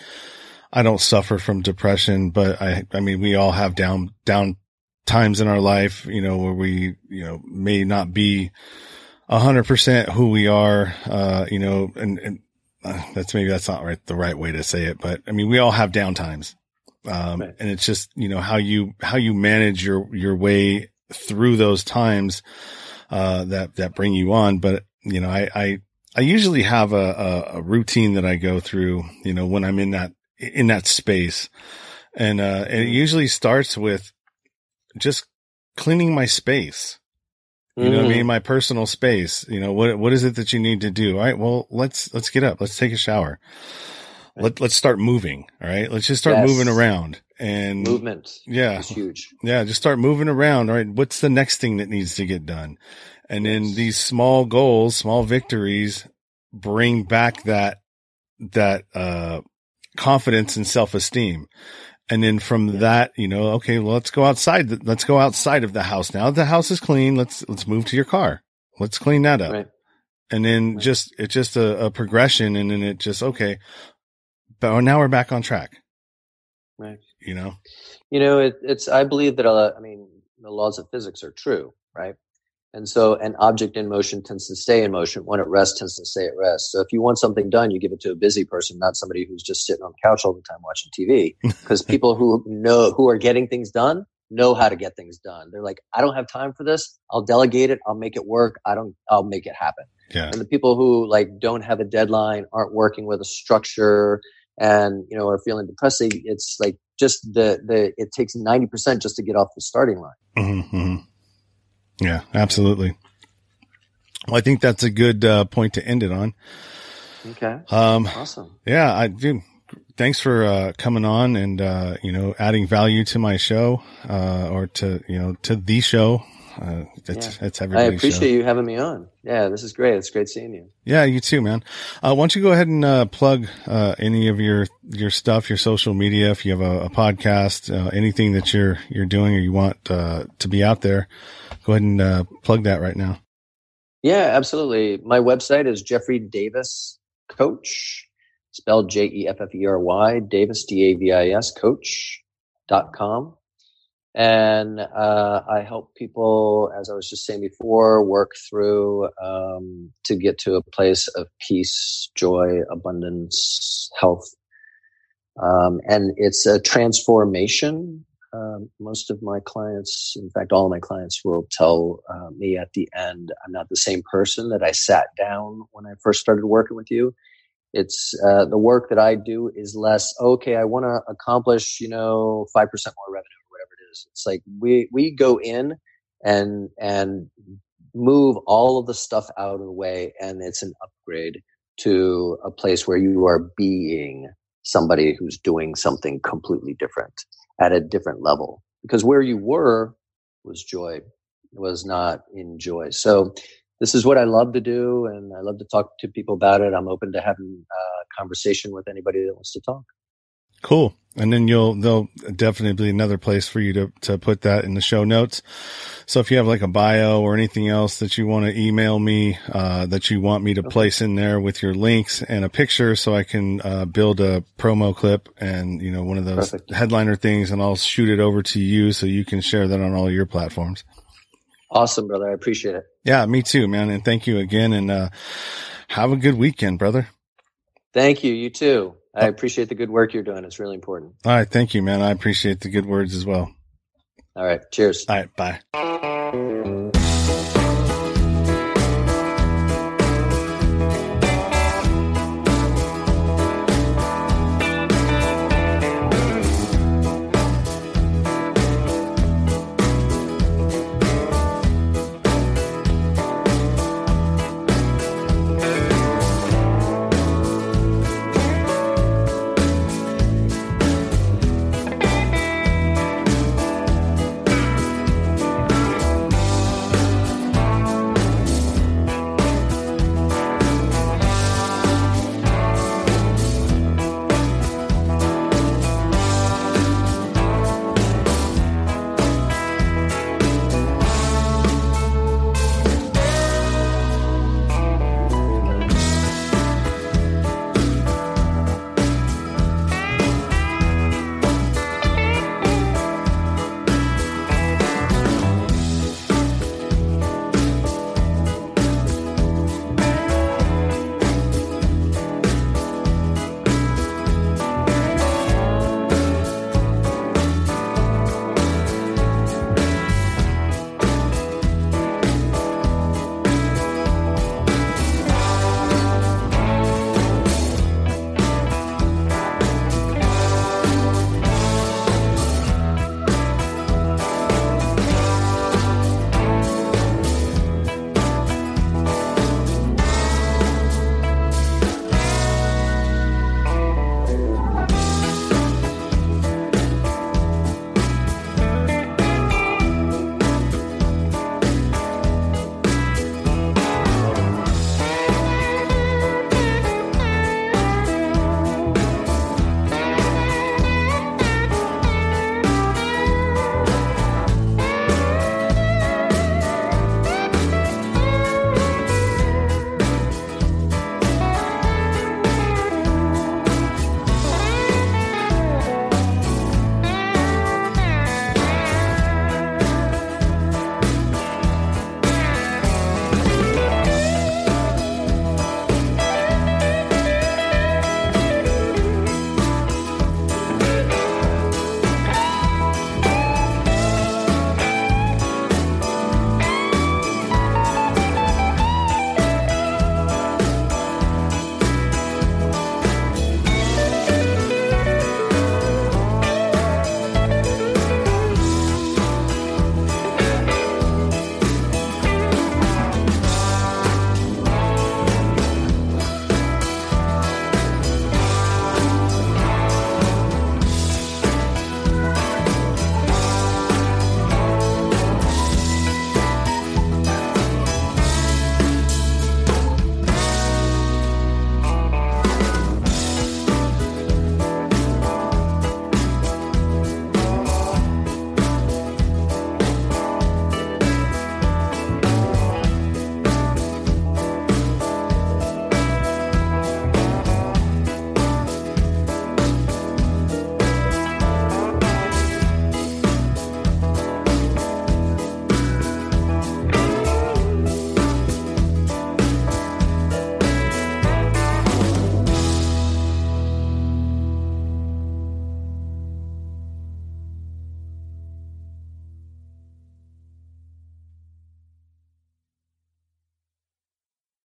I don't suffer from depression, but I, I mean, we all have down, down times in our life, you know, where we, you know, may not be a hundred percent who we are, uh, you know, and, and, Uh, that's maybe that's not right, the right way to say it, but I mean, we all have down times. Um, right. And it's just, you know, how you, how you manage your, your way through those times, uh, that, that bring you on. But, you know, I, I, I usually have a, a, a routine that I go through, you know, when I'm in that, in that space. And, uh, and it usually starts with just cleaning my space. You know what I mean? My personal space, you know, what, what is it that you need to do? All right. Well, let's, let's get up. Let's take a shower. Let, let's start moving. All right. Let's just start yes. moving around and movement. Yeah. It's huge. Yeah. Just start moving around. All right. What's the next thing that needs to get done? And yes. then these small goals, small victories bring back that, that, uh, confidence and self-esteem. And then from yeah. that, you know, okay, well, let's go outside. Let's go outside of the house. Now that the house is clean, let's, let's move to your car. Let's clean that up. Right. And then right. just, it's just a, a progression. And then it just, okay, but now we're back on track. Right. You know, you know, it, it's, I believe that, uh, I mean, the laws of physics are true. Right. And so an object in motion tends to stay in motion. When it rests, tends to stay at rest. So if you want something done, you give it to a busy person, not somebody who's just sitting on the couch all the time watching T V. Because people who know, who are getting things done, know how to get things done. They're like, I don't have time for this. I'll delegate it. I'll make it work. I don't, I'll make it happen. Yeah. And the people who like don't have a deadline, aren't working with a structure, and, you know, are feeling depressed, it's like just the, the, it takes ninety percent just to get off the starting line. Mm-hmm. Yeah, absolutely. Well, I think that's a good uh, point to end it on. Okay. Um, awesome. Yeah, I do. Thanks for uh, coming on and, uh, you know, adding value to my show uh, or to, you know, to the show. Uh, it's, yeah. it's everybody's I appreciate show. You having me on. Yeah, this is great. It's great seeing you. Yeah, you too, man. Uh, why don't you go ahead and uh, plug uh, any of your, your stuff, your social media, if you have a, a podcast, uh, anything that you're you're doing or you want uh, to be out there. Go ahead and uh, plug that right now. Yeah, absolutely. My website is Jeffrey Davis Coach, spelled J E F F E R Y, Davis, D A V I S, coach dot com. And uh, I help people, as I was just saying before, work through um, to get to a place of peace, joy, abundance, health. Um, and it's a transformation. Um, most of my clients, in fact, all of my clients will tell uh, me at the end, I'm not the same person that I sat down when I first started working with you. It's uh, the work that I do is less, okay, I want to accomplish, you know, five percent more revenue or whatever it is. It's like we, we go in and, and move all of the stuff out of the way. And it's an upgrade to a place where you are being somebody who's doing something completely different. At a different level, because where you were was joy, was not in joy. So this is what I love to do, and I love to talk to people about it. I'm open to having a conversation with anybody that wants to talk. Cool. And then you'll, there'll definitely be another place for you to, to put that in the show notes. So if you have like a bio or anything else that you want to email me, uh, that you want me to place in there with your links and a picture so I can, uh, build a promo clip and, you know, one of those Perfect. headliner things, and I'll shoot it over to you so you can share that on all your platforms. Awesome, brother. I appreciate it. Yeah, me too, man. And thank you again. And, uh, have a good weekend, brother. Thank you. You too. I appreciate the good work you're doing. It's really important. All right. Thank you, man. I appreciate the good words as well. All right. Cheers. All right. Bye.